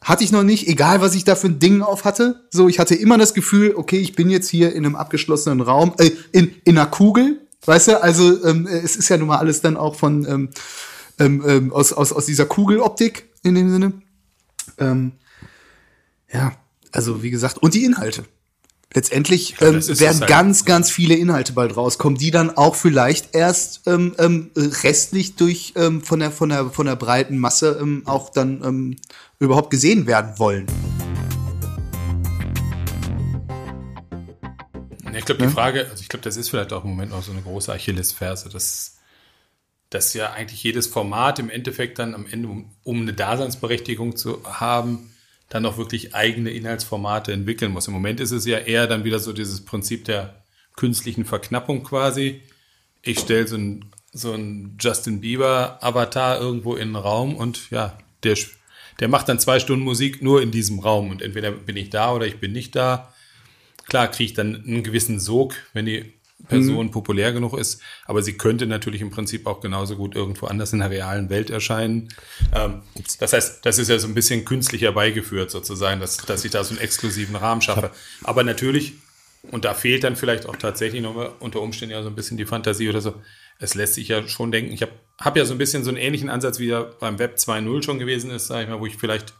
hatte ich noch nicht, egal was ich da für ein Ding auf hatte. So, ich hatte immer das Gefühl, okay, ich bin jetzt hier in einem abgeschlossenen Raum, in einer Kugel. Weißt du, also es ist ja nun mal alles dann auch von aus dieser Kugeloptik in dem Sinne. Ja, also wie gesagt, und die Inhalte. Letztendlich werden ganz viele Inhalte bald rauskommen, die dann auch vielleicht erst restlich durch von der breiten Masse auch dann überhaupt gesehen werden wollen. Ich glaube, die Frage, also ich glaube, das ist vielleicht auch im Moment noch so eine große Achillesferse, dass ja eigentlich jedes Format im Endeffekt dann am Ende, um eine Daseinsberechtigung zu haben, dann auch wirklich eigene Inhaltsformate entwickeln muss. Im Moment ist es ja eher dann wieder so dieses Prinzip der künstlichen Verknappung quasi. Ich stelle so einen Justin Bieber-Avatar irgendwo in den Raum und ja, der macht dann 2 Stunden Musik nur in diesem Raum und entweder bin ich da oder ich bin nicht da. Klar kriege ich dann einen gewissen Sog, wenn die Person populär genug ist, aber sie könnte natürlich im Prinzip auch genauso gut irgendwo anders in der realen Welt erscheinen. Das heißt, das ist ja so ein bisschen künstlich herbeigeführt sozusagen, dass ich da so einen exklusiven Rahmen schaffe. Aber natürlich, und da fehlt dann vielleicht auch tatsächlich nochmal unter Umständen ja so ein bisschen die Fantasie oder so, es lässt sich ja schon denken, ich habe ja so ein bisschen so einen ähnlichen Ansatz, wie er beim Web 2.0 schon gewesen ist, sage ich mal, wo ich vielleicht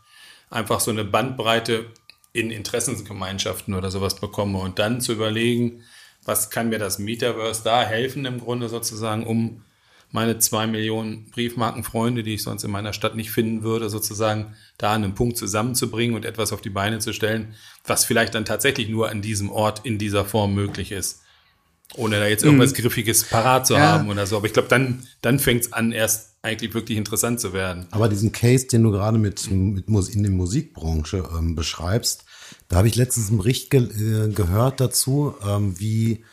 einfach so eine Bandbreite in Interessengemeinschaften oder sowas bekomme und dann zu überlegen, was kann mir das Metaverse da helfen im Grunde sozusagen, um meine 2 Millionen Briefmarkenfreunde, die ich sonst in meiner Stadt nicht finden würde, sozusagen da an einem Punkt zusammenzubringen und etwas auf die Beine zu stellen, was vielleicht dann tatsächlich nur an diesem Ort in dieser Form möglich ist, ohne da jetzt irgendwas Griffiges parat zu haben oder so. Aber ich glaube, dann fängt es an, erst eigentlich wirklich interessant zu werden. Aber diesen Case, den du gerade mit in der Musikbranche beschreibst, da habe ich letztens einen Bericht gehört dazu, wie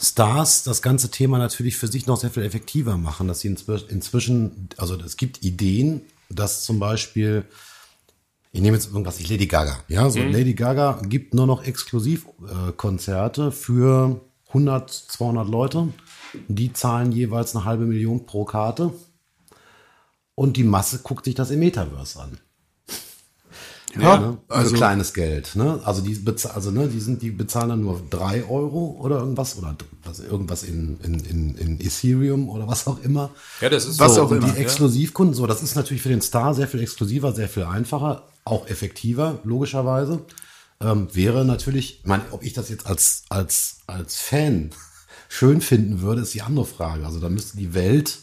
Stars das ganze Thema natürlich für sich noch sehr viel effektiver machen, dass sie inzwischen, also es gibt Ideen, dass zum Beispiel, ich nehme jetzt irgendwas, Lady Gaga, ja, so Lady Gaga gibt nur noch Exklusivkonzerte für 100, 200 Leute, die zahlen jeweils 500.000 pro Karte. Und die Masse guckt sich das im Metaverse an. Ja, ne? Also kleines Geld. Ne? Also die bezahlen dann nur 3 Euro oder irgendwas in Ethereum oder was auch immer. Ja, das ist was so, auch immer. Die Exklusivkunden, so, das ist natürlich für den Star sehr viel exklusiver, sehr viel einfacher, auch effektiver, logischerweise. Wäre natürlich, ich meine, ob ich das jetzt als Fan schön finden würde, ist die andere Frage. Also da müsste die Welt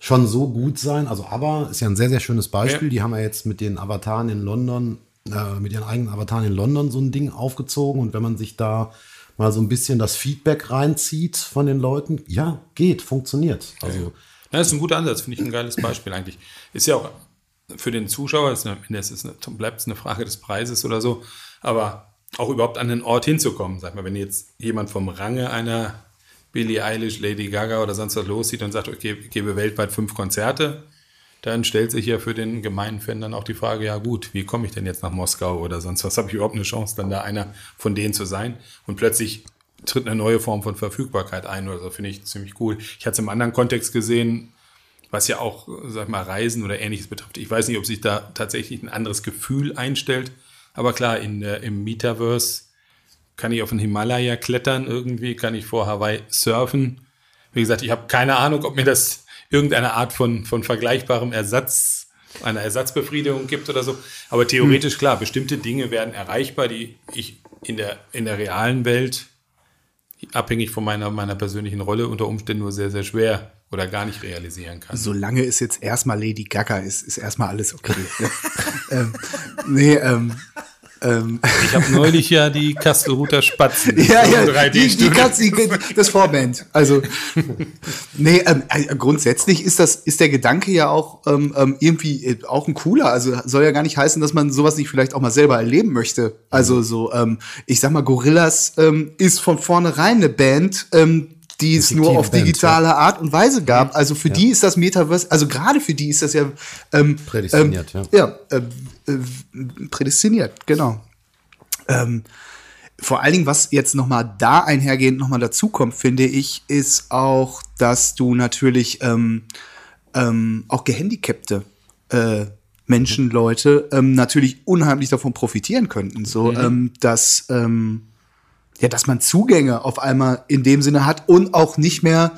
schon so gut sein. Also aber ist ja ein sehr, sehr schönes Beispiel. Ja. Die haben ja jetzt mit ihren eigenen Avataren in London so ein Ding aufgezogen. Und wenn man sich da mal so ein bisschen das Feedback reinzieht von den Leuten. Ja, geht, funktioniert. Also, ja, das ist ein guter Ansatz, finde ich ein geiles Beispiel eigentlich. Ist ja auch für den Zuschauer, bleibt es eine Frage des Preises oder so, aber auch überhaupt an den Ort hinzukommen. Sag mal, wenn jetzt jemand vom Range einer Billie Eilish, Lady Gaga oder sonst was loszieht und sagt, okay, ich gebe weltweit 5 Konzerte, dann stellt sich ja für den gemeinen Fan dann auch die Frage, ja gut, wie komme ich denn jetzt nach Moskau oder sonst was? Habe ich überhaupt eine Chance, dann da einer von denen zu sein? Und plötzlich tritt eine neue Form von Verfügbarkeit ein oder so, finde ich ziemlich cool. Ich hatte es im anderen Kontext gesehen, was ja auch, sag mal, Reisen oder Ähnliches betrifft. Ich weiß nicht, ob sich da tatsächlich ein anderes Gefühl einstellt, aber klar, im Metaverse kann ich auf den Himalaya klettern irgendwie, kann ich vor Hawaii surfen. Wie gesagt, ich habe keine Ahnung, ob mir das irgendeine Art von vergleichbarem Ersatz, einer Ersatzbefriedigung gibt oder so. Aber theoretisch, klar, bestimmte Dinge werden erreichbar, die ich in der realen Welt, abhängig von meiner persönlichen Rolle, unter Umständen nur sehr, sehr schwer oder gar nicht realisieren kann. Solange es jetzt erstmal Lady Gaga ist, ist erstmal alles okay. Ich habe neulich ja die Kastelruther Spatzen. Ja, die Katze, das Vorband. Also, grundsätzlich ist der Gedanke ja auch irgendwie auch ein cooler. Also soll ja gar nicht heißen, dass man sowas nicht vielleicht auch mal selber erleben möchte. Also so, ich sag mal, Gorillaz ist von vornherein eine Band, die es nur auf digitale Art und Weise gab. Also für die ist das Metaverse, also gerade für die ist das ja prädestiniert. Prädestiniert, genau. Vor allen Dingen, was jetzt nochmal da einhergehend nochmal dazukommt, finde ich, ist auch, dass du natürlich auch gehandicapte Menschen, Leute natürlich unheimlich davon profitieren könnten. So, dass man Zugänge auf einmal in dem Sinne hat und auch nicht mehr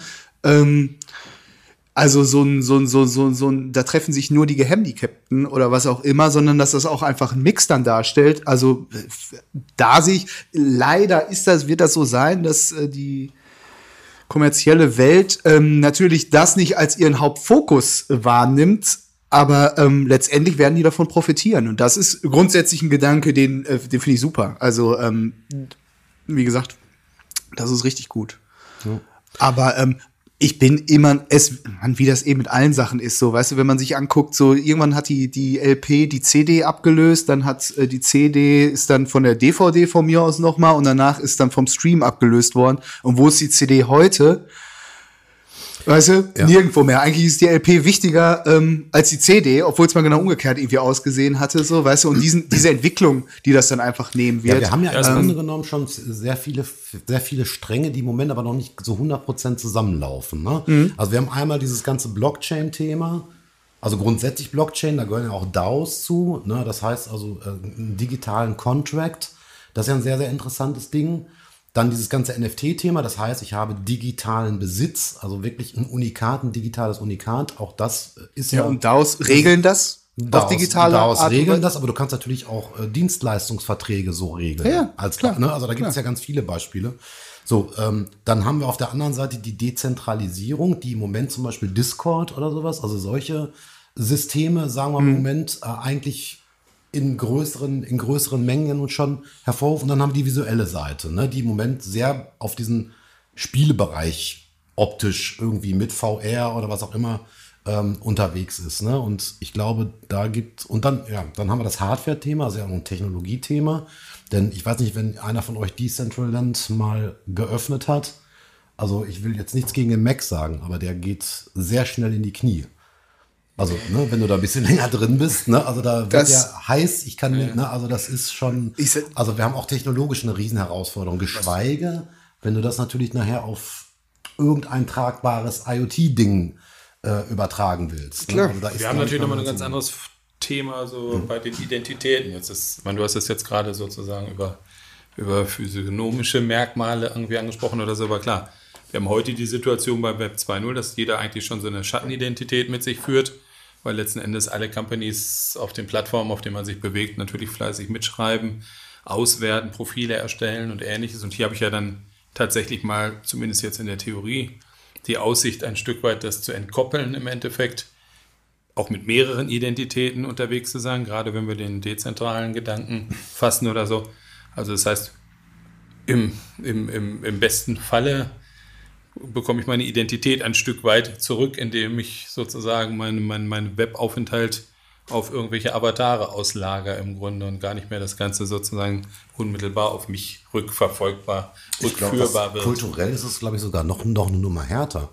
da treffen sich nur die Gehandicapten oder was auch immer, sondern dass das auch einfach einen Mix dann darstellt. Also da sehe ich, leider wird das so sein, dass die kommerzielle Welt natürlich das nicht als ihren Hauptfokus wahrnimmt, aber letztendlich werden die davon profitieren. Und das ist grundsätzlich ein Gedanke, den finde ich super. Also wie gesagt, das ist richtig gut. Ja. Aber ich bin immer, wie das eben mit allen Sachen ist, so, weißt du, wenn man sich anguckt, so, irgendwann hat die LP die CD abgelöst, dann hat die CD ist dann von der DVD von mir aus nochmal und danach ist dann vom Stream abgelöst worden. Und wo ist die CD heute? Weißt du, nirgendwo mehr. Eigentlich ist die LP wichtiger als die CD, obwohl es mal genau umgekehrt irgendwie ausgesehen hatte, so, weißt du, und diese Entwicklung, die das dann einfach nehmen wird. Ja, wir haben ja im Grunde genommen schon sehr viele Stränge, die im Moment aber noch nicht so 100% zusammenlaufen. Ne? Mhm. Also wir haben einmal dieses ganze Blockchain-Thema, also grundsätzlich Blockchain, da gehören ja auch DAOs zu, ne? Das heißt also einen digitalen Contract, das ist ja ein sehr, sehr interessantes Ding. Dann dieses ganze NFT-Thema, das heißt, ich habe digitalen Besitz, also wirklich ein digitales Unikat, auch das ist ja... Ja, und DAOs regeln das auf digitale DAOs Art regeln das, aber du kannst natürlich auch Dienstleistungsverträge so regeln. Ja, als klar. Ne? Also da gibt es ja ganz viele Beispiele. So, dann haben wir auf der anderen Seite die Dezentralisierung, die im Moment zum Beispiel Discord oder sowas, also solche Systeme, sagen wir im Moment, eigentlich... in größeren Mengen und schon hervorrufen. Und dann haben die visuelle Seite, ne, die im Moment sehr auf diesen Spielebereich optisch irgendwie mit VR oder was auch immer unterwegs ist. Ne? Und ich glaube, dann haben wir das Hardware-Thema, also ja auch ein Technologiethema. Denn ich weiß nicht, wenn einer von euch Decentraland mal geöffnet hat, also ich will jetzt nichts gegen den Mac sagen, aber der geht sehr schnell in die Knie. Also, ne, wenn du da ein bisschen länger drin bist, ne, also da wird das, ja heiß, ich kann, ne, also das ist schon, also wir haben auch technologisch eine Riesenherausforderung, geschweige, wenn du das natürlich nachher auf irgendein tragbares IoT-Ding übertragen willst. Klar. Ne? Also da wir haben natürlich nochmal ein ganz anderes Thema so bei den Identitäten. Jetzt du hast das jetzt gerade sozusagen über physiognomische Merkmale irgendwie angesprochen oder so, aber klar. Wir haben heute die Situation bei Web 2.0, dass jeder eigentlich schon so eine Schattenidentität mit sich führt, weil letzten Endes alle Companies auf den Plattformen, auf denen man sich bewegt, natürlich fleißig mitschreiben, auswerten, Profile erstellen und Ähnliches. Und hier habe ich ja dann tatsächlich mal, zumindest jetzt in der Theorie, die Aussicht, ein Stück weit das zu entkoppeln im Endeffekt, auch mit mehreren Identitäten unterwegs zu sein, gerade wenn wir den dezentralen Gedanken fassen oder so. Also das heißt, Im besten Falle bekomme ich meine Identität ein Stück weit zurück, indem ich sozusagen meinen Webaufenthalt auf irgendwelche Avatare auslager im Grunde und gar nicht mehr das Ganze sozusagen unmittelbar auf mich rückverfolgbar, rückführbar wird. Kulturell ist es, glaube ich, sogar noch eine Nummer härter.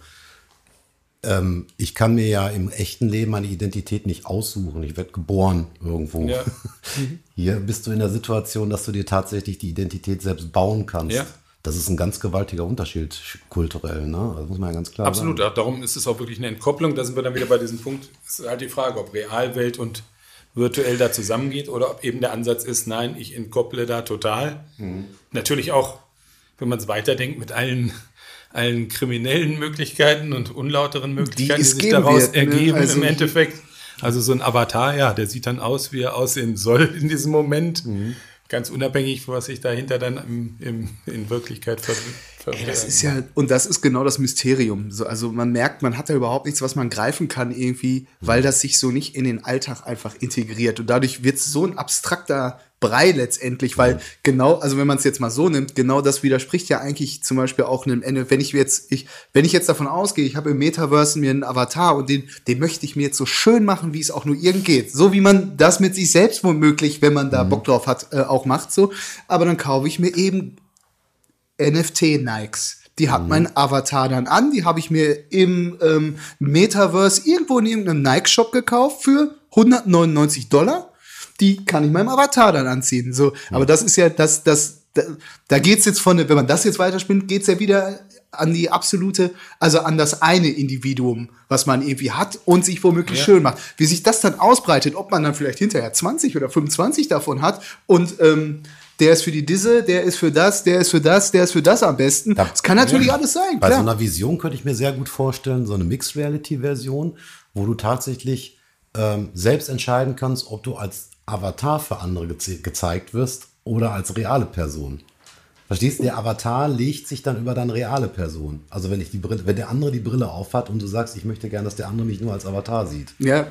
Ich kann mir ja im echten Leben meine Identität nicht aussuchen. Ich werde geboren irgendwo. Ja. Hier bist du in der Situation, dass du dir tatsächlich die Identität selbst bauen kannst. Ja. Das ist ein ganz gewaltiger Unterschied kulturell, ne? Das muss man ja ganz klar sagen. Absolut, darum ist es auch wirklich eine Entkopplung. Da sind wir dann wieder bei diesem Punkt. Es ist halt die Frage, ob Realwelt und virtuell da zusammengeht oder ob eben der Ansatz ist, nein, ich entkopple da total. Natürlich auch, wenn man es weiterdenkt, mit allen kriminellen Möglichkeiten und unlauteren Möglichkeiten, die sich daraus ergeben, ne? Also im Endeffekt. Also so ein Avatar, ja, der sieht dann aus, wie er aussehen soll in diesem Moment. Ganz unabhängig, was sich dahinter dann in Wirklichkeit verbirgt. Das ist ja, und das ist genau das Mysterium. Also man merkt, man hat da überhaupt nichts, was man greifen kann irgendwie, weil das sich so nicht in den Alltag einfach integriert. Und dadurch wird es so ein abstrakter Brei letztendlich, weil genau, also wenn man es jetzt mal so nimmt, genau das widerspricht ja eigentlich zum Beispiel auch einem Ende, wenn ich jetzt davon ausgehe, ich habe im Metaverse mir einen Avatar und den möchte ich mir jetzt so schön machen, wie es auch nur irgend geht, so wie man das mit sich selbst womöglich, wenn man da Bock drauf hat, auch macht so, aber dann kaufe ich mir eben NFT-Nikes. Die hat mein Avatar dann an, die habe ich mir im Metaverse irgendwo in irgendeinem Nike-Shop gekauft für $199. Die kann ich meinem Avatar dann anziehen. So. Aber das ist ja, da geht's jetzt wenn man das jetzt weiterspinnt, geht's ja wieder an die absolute, also an das eine Individuum, was man irgendwie hat und sich womöglich schön macht. Wie sich das dann ausbreitet, ob man dann vielleicht hinterher 20 oder 25 davon hat und der ist für die Disse, der ist für das, der ist für das, der ist für das am besten. Das kann natürlich alles sein, klar. Bei so einer Vision könnte ich mir sehr gut vorstellen, so eine Mixed-Reality-Version, wo du tatsächlich selbst entscheiden kannst, ob du als Avatar für andere gezeigt wirst oder als reale Person. Verstehst du? Der Avatar legt sich dann über deine reale Person. Also wenn der andere die Brille aufhat und du sagst, ich möchte gerne, dass der andere mich nur als Avatar sieht. Ja.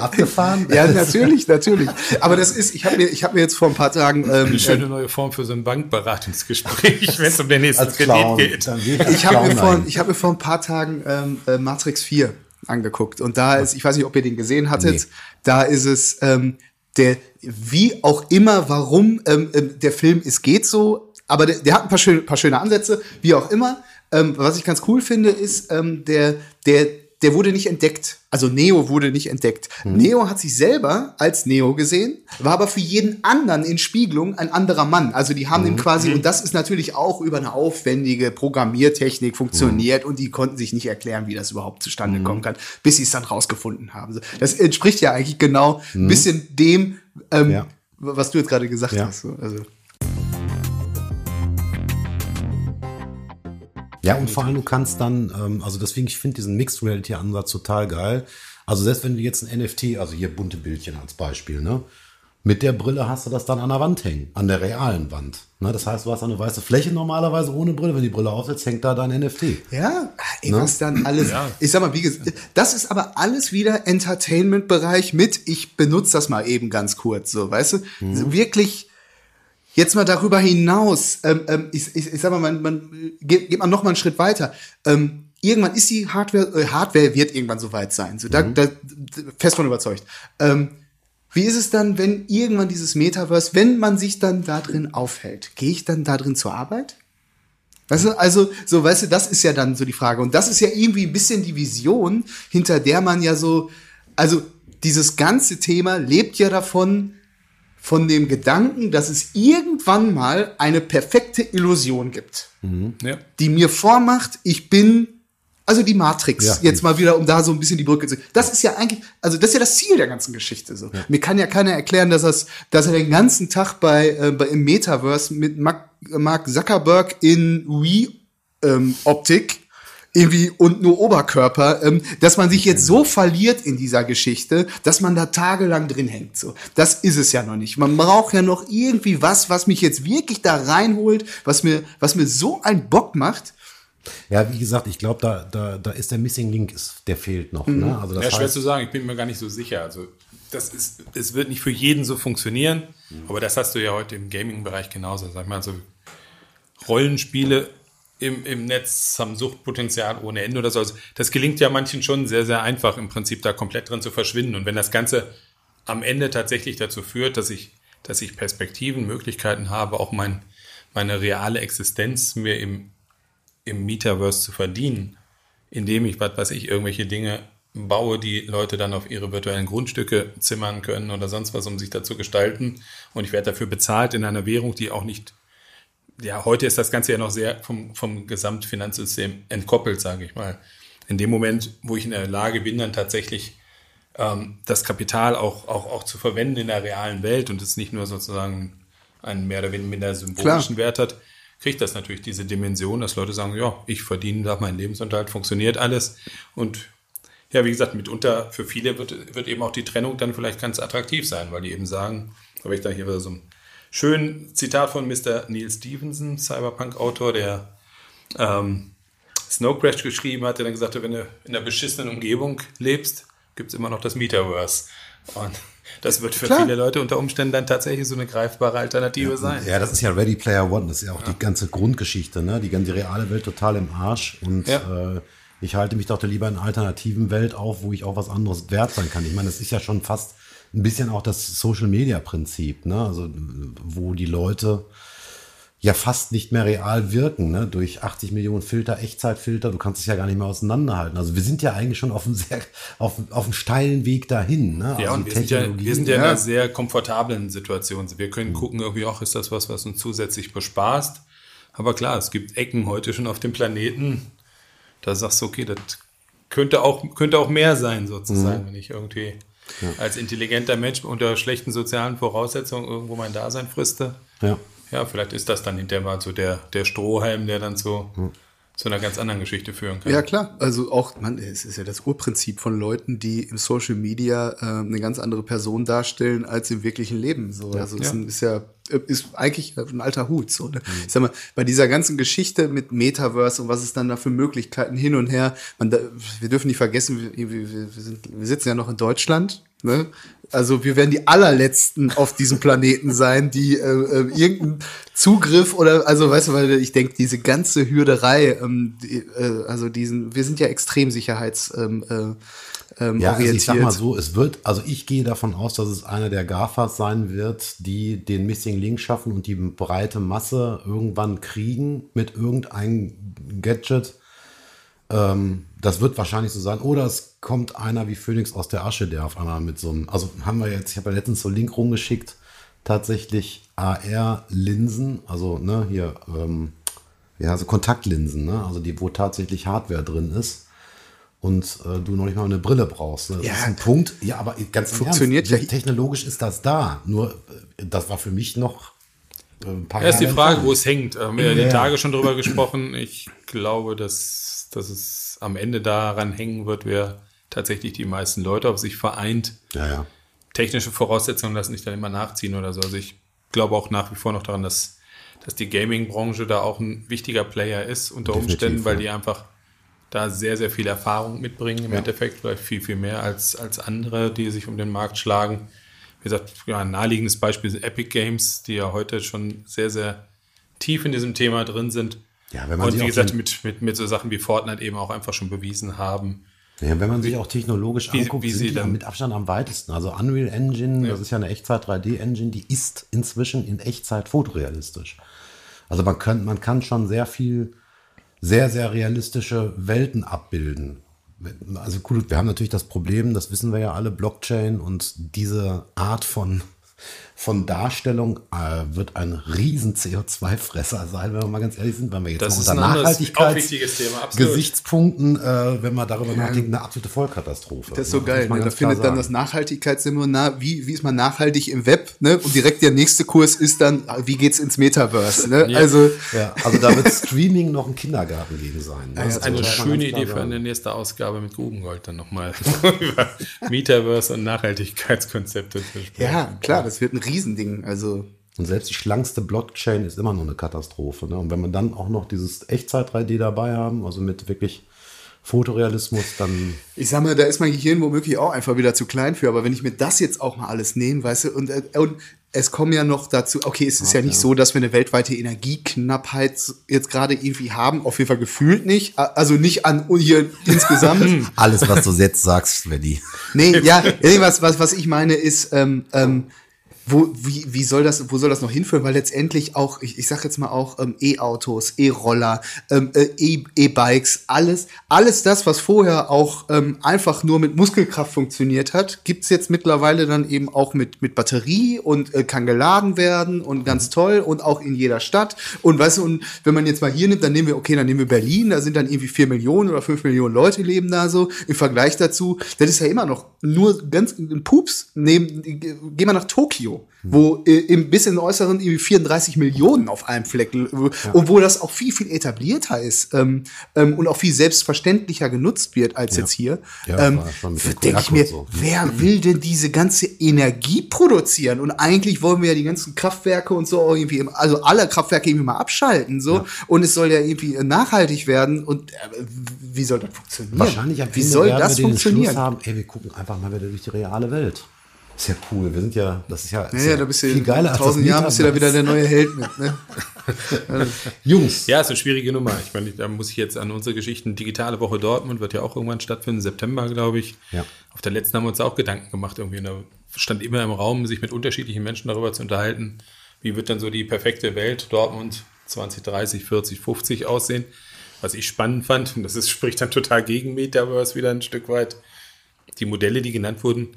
Abgefahren? Ja, natürlich, natürlich. Aber das ist, ich habe mir jetzt vor ein paar Tagen... eine schöne neue Form für so ein Bankberatungsgespräch, wenn es um den nächsten Kredit geht. Ich habe mir vor ein paar Tagen Matrix 4 angeguckt. Und da ist, ich weiß nicht, ob ihr den gesehen hattet, da ist es... der, wie auch immer, warum der Film ist, geht so, aber der hat ein paar schöne Ansätze, wie auch immer. Was ich ganz cool finde, ist, der wurde nicht entdeckt. Also Neo wurde nicht entdeckt. Neo hat sich selber als Neo gesehen, war aber für jeden anderen in Spiegelung ein anderer Mann. Also die haben ihn quasi, und das ist natürlich auch über eine aufwendige Programmiertechnik funktioniert, und die konnten sich nicht erklären, wie das überhaupt zustande kommen kann, bis sie es dann rausgefunden haben. Das entspricht ja eigentlich genau ein bisschen dem, was du jetzt gerade gesagt hast. Also. Ja, und vor allem, du kannst dann, also deswegen, ich finde diesen Mixed-Reality-Ansatz total geil. Also selbst wenn du jetzt ein NFT, also hier bunte Bildchen als Beispiel, ne, mit der Brille hast du das dann an der Wand hängen, an der realen Wand. Ne, das heißt, du hast eine weiße Fläche normalerweise ohne Brille. Wenn die Brille aufsetzt, hängt da dein NFT. Ja, ey, ne? Was dann alles, ich sag mal, wie gesagt, das ist aber alles wieder Entertainment-Bereich mit, ich benutze das mal eben ganz kurz, so, weißt du, wirklich... Jetzt mal darüber hinaus, ich sag mal, geht man noch mal einen Schritt weiter. Irgendwann ist die Hardware wird irgendwann soweit sein. So, da fest von überzeugt. Wie ist es dann, wenn irgendwann dieses Metaverse, wenn man sich dann da drin aufhält, gehe ich dann da drin zur Arbeit? Weißt du, also, so, weißt du, das ist ja dann so die Frage. Und das ist ja irgendwie ein bisschen die Vision, hinter der man ja so, also dieses ganze Thema lebt ja davon, von dem Gedanken, dass es irgendwann mal eine perfekte Illusion gibt, die mir vormacht, ich bin, also die Matrix, jetzt mal wieder, um da so ein bisschen die Brücke zu... Das ist ja eigentlich, also das ist ja das Ziel der ganzen Geschichte. So. Ja. Mir kann ja keiner erklären, dass er den ganzen Tag im Metaverse mit Mark Zuckerberg in Wii-Optik irgendwie und nur Oberkörper, dass man sich jetzt so verliert in dieser Geschichte, dass man da tagelang drin hängt. So, das ist es ja noch nicht. Man braucht ja noch irgendwie was mich jetzt wirklich da reinholt, was mir so einen Bock macht. Ja, wie gesagt, ich glaube, da ist der Missing Link, der fehlt noch. Ne? Also das heißt, schwer zu sagen, ich bin mir gar nicht so sicher. Also das ist, es wird nicht für jeden so funktionieren, aber das hast du ja heute im Gaming-Bereich genauso. Sag mal, also Rollenspiele im Netz haben Suchtpotenzial ohne Ende oder so. Also das gelingt ja manchen schon sehr, sehr einfach im Prinzip da komplett drin zu verschwinden. Und wenn das Ganze am Ende tatsächlich dazu führt, dass ich Perspektiven, Möglichkeiten habe, auch meine reale Existenz mir im Metaverse zu verdienen, indem ich, was weiß ich, irgendwelche Dinge baue, die Leute dann auf ihre virtuellen Grundstücke zimmern können oder sonst was, um sich dazu gestalten. Und ich werde dafür bezahlt in einer Währung, die auch nicht, ja, heute ist das Ganze ja noch sehr vom Gesamtfinanzsystem entkoppelt, sage ich mal. In dem Moment, wo ich in der Lage bin, dann tatsächlich das Kapital auch zu verwenden in der realen Welt und es nicht nur sozusagen einen mehr oder weniger symbolischen Wert hat, kriegt das natürlich diese Dimension, dass Leute sagen, ja, ich verdiene da meinen Lebensunterhalt, funktioniert alles. Und ja, wie gesagt, mitunter für viele wird eben auch die Trennung dann vielleicht ganz attraktiv sein, weil die eben sagen, habe ich da hier wieder so ein schönes Zitat von Mr. Neil Stephenson, Cyberpunk-Autor, der Snow Crash geschrieben hat, der dann gesagt hat, wenn du in einer beschissenen Umgebung lebst, gibt es immer noch das Metaverse. Und das wird für viele Leute unter Umständen dann tatsächlich so eine greifbare Alternative sein. Ja, das ist ja Ready Player One, das ist ja auch die ganze Grundgeschichte, ne? Die ganze reale Welt total im Arsch und ich halte mich doch lieber in einer alternativen Welt auf, wo ich auch was anderes wert sein kann. Ich meine, das ist ja schon fast ein bisschen auch das Social-Media-Prinzip, ne? Also wo die Leute ja fast nicht mehr real wirken, ne? Durch 80 Millionen Filter, Echtzeitfilter, du kannst es ja gar nicht mehr auseinanderhalten. Also wir sind ja eigentlich schon auf einem steilen Weg dahin. Ne? Ja, also und wir sind ja in einer sehr komfortablen Situation. Wir können gucken, irgendwie auch, ist das was uns zusätzlich bespaßt. Aber klar, es gibt Ecken heute schon auf dem Planeten, da sagst du, okay, das könnte auch mehr sein sozusagen, wenn ich irgendwie als intelligenter Mensch unter schlechten sozialen Voraussetzungen irgendwo mein Dasein friste. Ja. Ja, vielleicht ist das dann hinterher mal so der Strohhalm, der dann zu einer ganz anderen Geschichte führen kann. Ja, klar. Also auch, man, es ist ja das Urprinzip von Leuten, die im Social Media eine ganz andere Person darstellen als im wirklichen Leben. So. Ja. Also ist eigentlich ein alter Hut. So, ne? Ich sag mal, bei dieser ganzen Geschichte mit Metaverse und was es dann da für Möglichkeiten hin und her, wir dürfen nicht vergessen, wir sitzen ja noch in Deutschland. Ne? Also wir werden die allerletzten auf diesem Planeten sein, die irgendeinen Zugriff oder, also weißt du, weil ich denke, diese ganze Hürderei, wir sind ja extrem orientiert. Also ich sag mal so, ich gehe davon aus, dass es einer der GAFAs sein wird, die den Missing Link schaffen und die breite Masse irgendwann kriegen mit irgendeinem Gadget. Das wird wahrscheinlich so sein. Oder es kommt einer wie Phönix aus der Asche, der auf einmal mit so einem, also haben wir jetzt, ich habe ja letztens so einen Link rumgeschickt, tatsächlich AR-Linsen, also ne, hier, so Kontaktlinsen, ne? Also die, wo tatsächlich Hardware drin ist und du noch nicht mal eine Brille brauchst. Ne? Das ist ein Punkt, ja, aber ganz funktioniert ernst, technologisch ist das da. Nur, das war für mich noch ein paar Jahre. Erst die Frage, wo es hängt. Wir haben die Tage schon drüber gesprochen. Ich glaube, dass es am Ende daran hängen wird, wer tatsächlich die meisten Leute auf sich vereint. Ja, ja. Technische Voraussetzungen lassen sich dann immer nachziehen oder so. Also ich glaube auch nach wie vor noch daran, dass die Gaming-Branche da auch ein wichtiger Player ist unter Umständen, weil die einfach da sehr, sehr viel Erfahrung mitbringen im Endeffekt, vielleicht viel, viel mehr als andere, die sich um den Markt schlagen. Wie gesagt, ein naheliegendes Beispiel sind Epic Games, die ja heute schon sehr, sehr tief in diesem Thema drin sind. Ja, wenn man und wie gesagt, mit so Sachen wie Fortnite eben auch einfach schon bewiesen haben. Ja, wenn man sich auch technologisch anguckt, wie sind die dann mit Abstand am weitesten. Also Unreal Engine, das ist ja eine Echtzeit-3D-Engine, die ist inzwischen in Echtzeit fotorealistisch. Also man kann schon sehr viel, sehr, sehr realistische Welten abbilden. Also gut, wir haben natürlich das Problem, das wissen wir ja alle, Blockchain und diese Art von Darstellung wird ein riesen CO2-Fresser sein, wenn wir mal ganz ehrlich sind, wenn wir jetzt das noch unter Nachhaltigkeits-Gesichtspunkten, wenn man darüber nachdenkt, eine absolute Vollkatastrophe. Das ist so geil, ne? Da findet dann das Nachhaltigkeitsseminar, wie ist man nachhaltig im Web, ne? Und direkt der nächste Kurs ist dann, wie geht's ins Metaverse, ne? Ja. Also da wird Streaming noch ein Kindergarten gegen sein. Ne? Das ist eine schöne Idee für eine nächste Ausgabe mit Grubengold dann nochmal über Metaverse und Nachhaltigkeitskonzepte zu sprechen. Ja, klar, das wird ein Riesending, also. Und selbst die schlankste Blockchain ist immer noch eine Katastrophe. Ne? Und wenn man dann auch noch dieses Echtzeit-3D dabei haben, also mit wirklich Fotorealismus, dann. Ich sag mal, da ist mein Gehirn womöglich auch einfach wieder zu klein für, aber wenn ich mir das jetzt auch mal alles nehme, weißt du, und es kommen ja noch dazu, okay, es ist ja nicht so, dass wir eine weltweite Energieknappheit jetzt gerade irgendwie haben, auf jeden Fall gefühlt nicht, also nicht an hier insgesamt. Alles, was du jetzt sagst, Svenny. Nee, ja, was ich meine ist, Wo soll das noch hinführen? Weil letztendlich auch, ich sag jetzt mal auch, E-Autos, E-Roller, E-Bikes, alles das, was vorher auch einfach nur mit Muskelkraft funktioniert hat, gibt's jetzt mittlerweile dann eben auch mit Batterie und kann geladen werden und ganz toll und auch in jeder Stadt. Und weißt du, und wenn man jetzt mal hier nimmt, dann nehmen wir Berlin, da sind dann irgendwie 4 Millionen oder 5 Millionen Leute leben da so. Im Vergleich dazu, das ist ja immer noch nur ganz ein Pups. Gehen wir nach Tokio, wo bis in den Äußeren irgendwie 34 Millionen auf einem Fleck, obwohl das auch viel, viel etablierter ist und auch viel selbstverständlicher genutzt wird als jetzt hier. Ja, denke ich mir, so. Wer will denn diese ganze Energie produzieren? Und eigentlich wollen wir ja die ganzen Kraftwerke und so irgendwie, also alle Kraftwerke irgendwie mal abschalten. So. Ja. Und es soll ja irgendwie nachhaltig werden. Und wie soll das funktionieren? Wahrscheinlich am Ende werden wir den Schluss haben, wir gucken einfach mal wieder durch die reale Welt. Ist ja cool, wir sind ja, das ist ja, viel geiler. In 1000 Jahren bist du da wieder der neue Held mit, ne? Jungs. Ja, ist eine schwierige Nummer. Ich meine, da muss ich jetzt an unsere Geschichten, digitale Woche Dortmund wird ja auch irgendwann stattfinden, September, glaube ich. Ja. Auf der letzten haben wir uns auch Gedanken gemacht, irgendwie. Da stand immer im Raum, sich mit unterschiedlichen Menschen darüber zu unterhalten, wie wird dann so die perfekte Welt Dortmund 2030, 40, 50 aussehen. Was ich spannend fand, und das spricht dann total gegen Metaverse wieder ein Stück weit, die Modelle, die genannt wurden,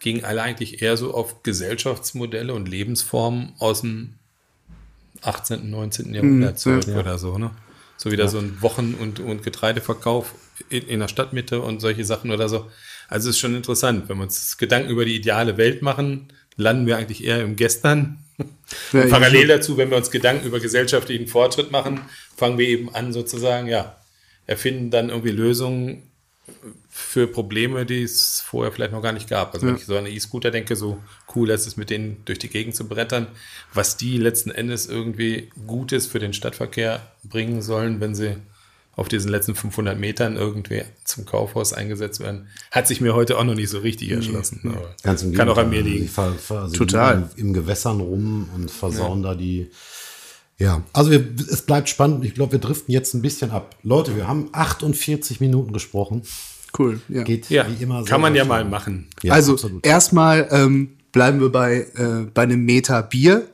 gingen alle eigentlich eher so auf Gesellschaftsmodelle und Lebensformen aus dem 18., 19. Jahrhundert zurück oder so, ne? So wieder so ein Wochen- und Getreideverkauf in der Stadtmitte und solche Sachen oder so. Also es ist schon interessant, wenn wir uns Gedanken über die ideale Welt machen, landen wir eigentlich eher im Gestern. Ja, parallel dazu, wenn wir uns Gedanken über gesellschaftlichen Fortschritt machen, fangen wir eben an sozusagen, erfinden dann irgendwie Lösungen für Probleme, die es vorher vielleicht noch gar nicht gab. Also wenn ich so an E-Scooter denke, so cool ist es, mit denen durch die Gegend zu brettern, was die letzten Endes irgendwie Gutes für den Stadtverkehr bringen sollen, wenn sie auf diesen letzten 500 Metern irgendwie zum Kaufhaus eingesetzt werden, hat sich mir heute auch noch nicht so richtig erschlossen. Nee. Aber ganz im Gegenteil, kann auch an mir liegen. Also total. Im Gewässern rum und versauen da die... Ja, also es bleibt spannend. Ich glaube, wir driften jetzt ein bisschen ab. Leute, wir haben 48 Minuten gesprochen. Cool, ja. Geht wie immer so. Kann man ja mal machen. Ja, also erstmal bleiben wir bei einem Meta-Bier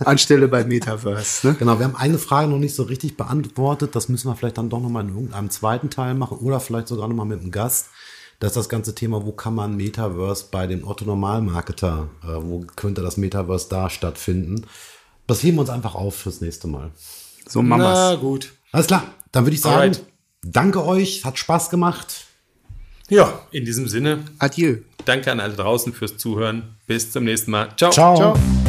anstelle bei Metaverse. Ne? Genau, wir haben eine Frage noch nicht so richtig beantwortet. Das müssen wir vielleicht dann doch nochmal in irgendeinem zweiten Teil machen oder vielleicht sogar nochmal mit einem Gast. Das ist das ganze Thema, wo kann man Metaverse bei dem Otto-Normal-Marketer, wo könnte das Metaverse da stattfinden? Das heben wir uns einfach auf fürs nächste Mal. So, Mamas. Na gut. Alles klar, dann würde ich sagen, alright. Danke euch, hat Spaß gemacht. Ja, in diesem Sinne. Adieu. Danke an alle draußen fürs Zuhören. Bis zum nächsten Mal. Ciao. Ciao. Ciao.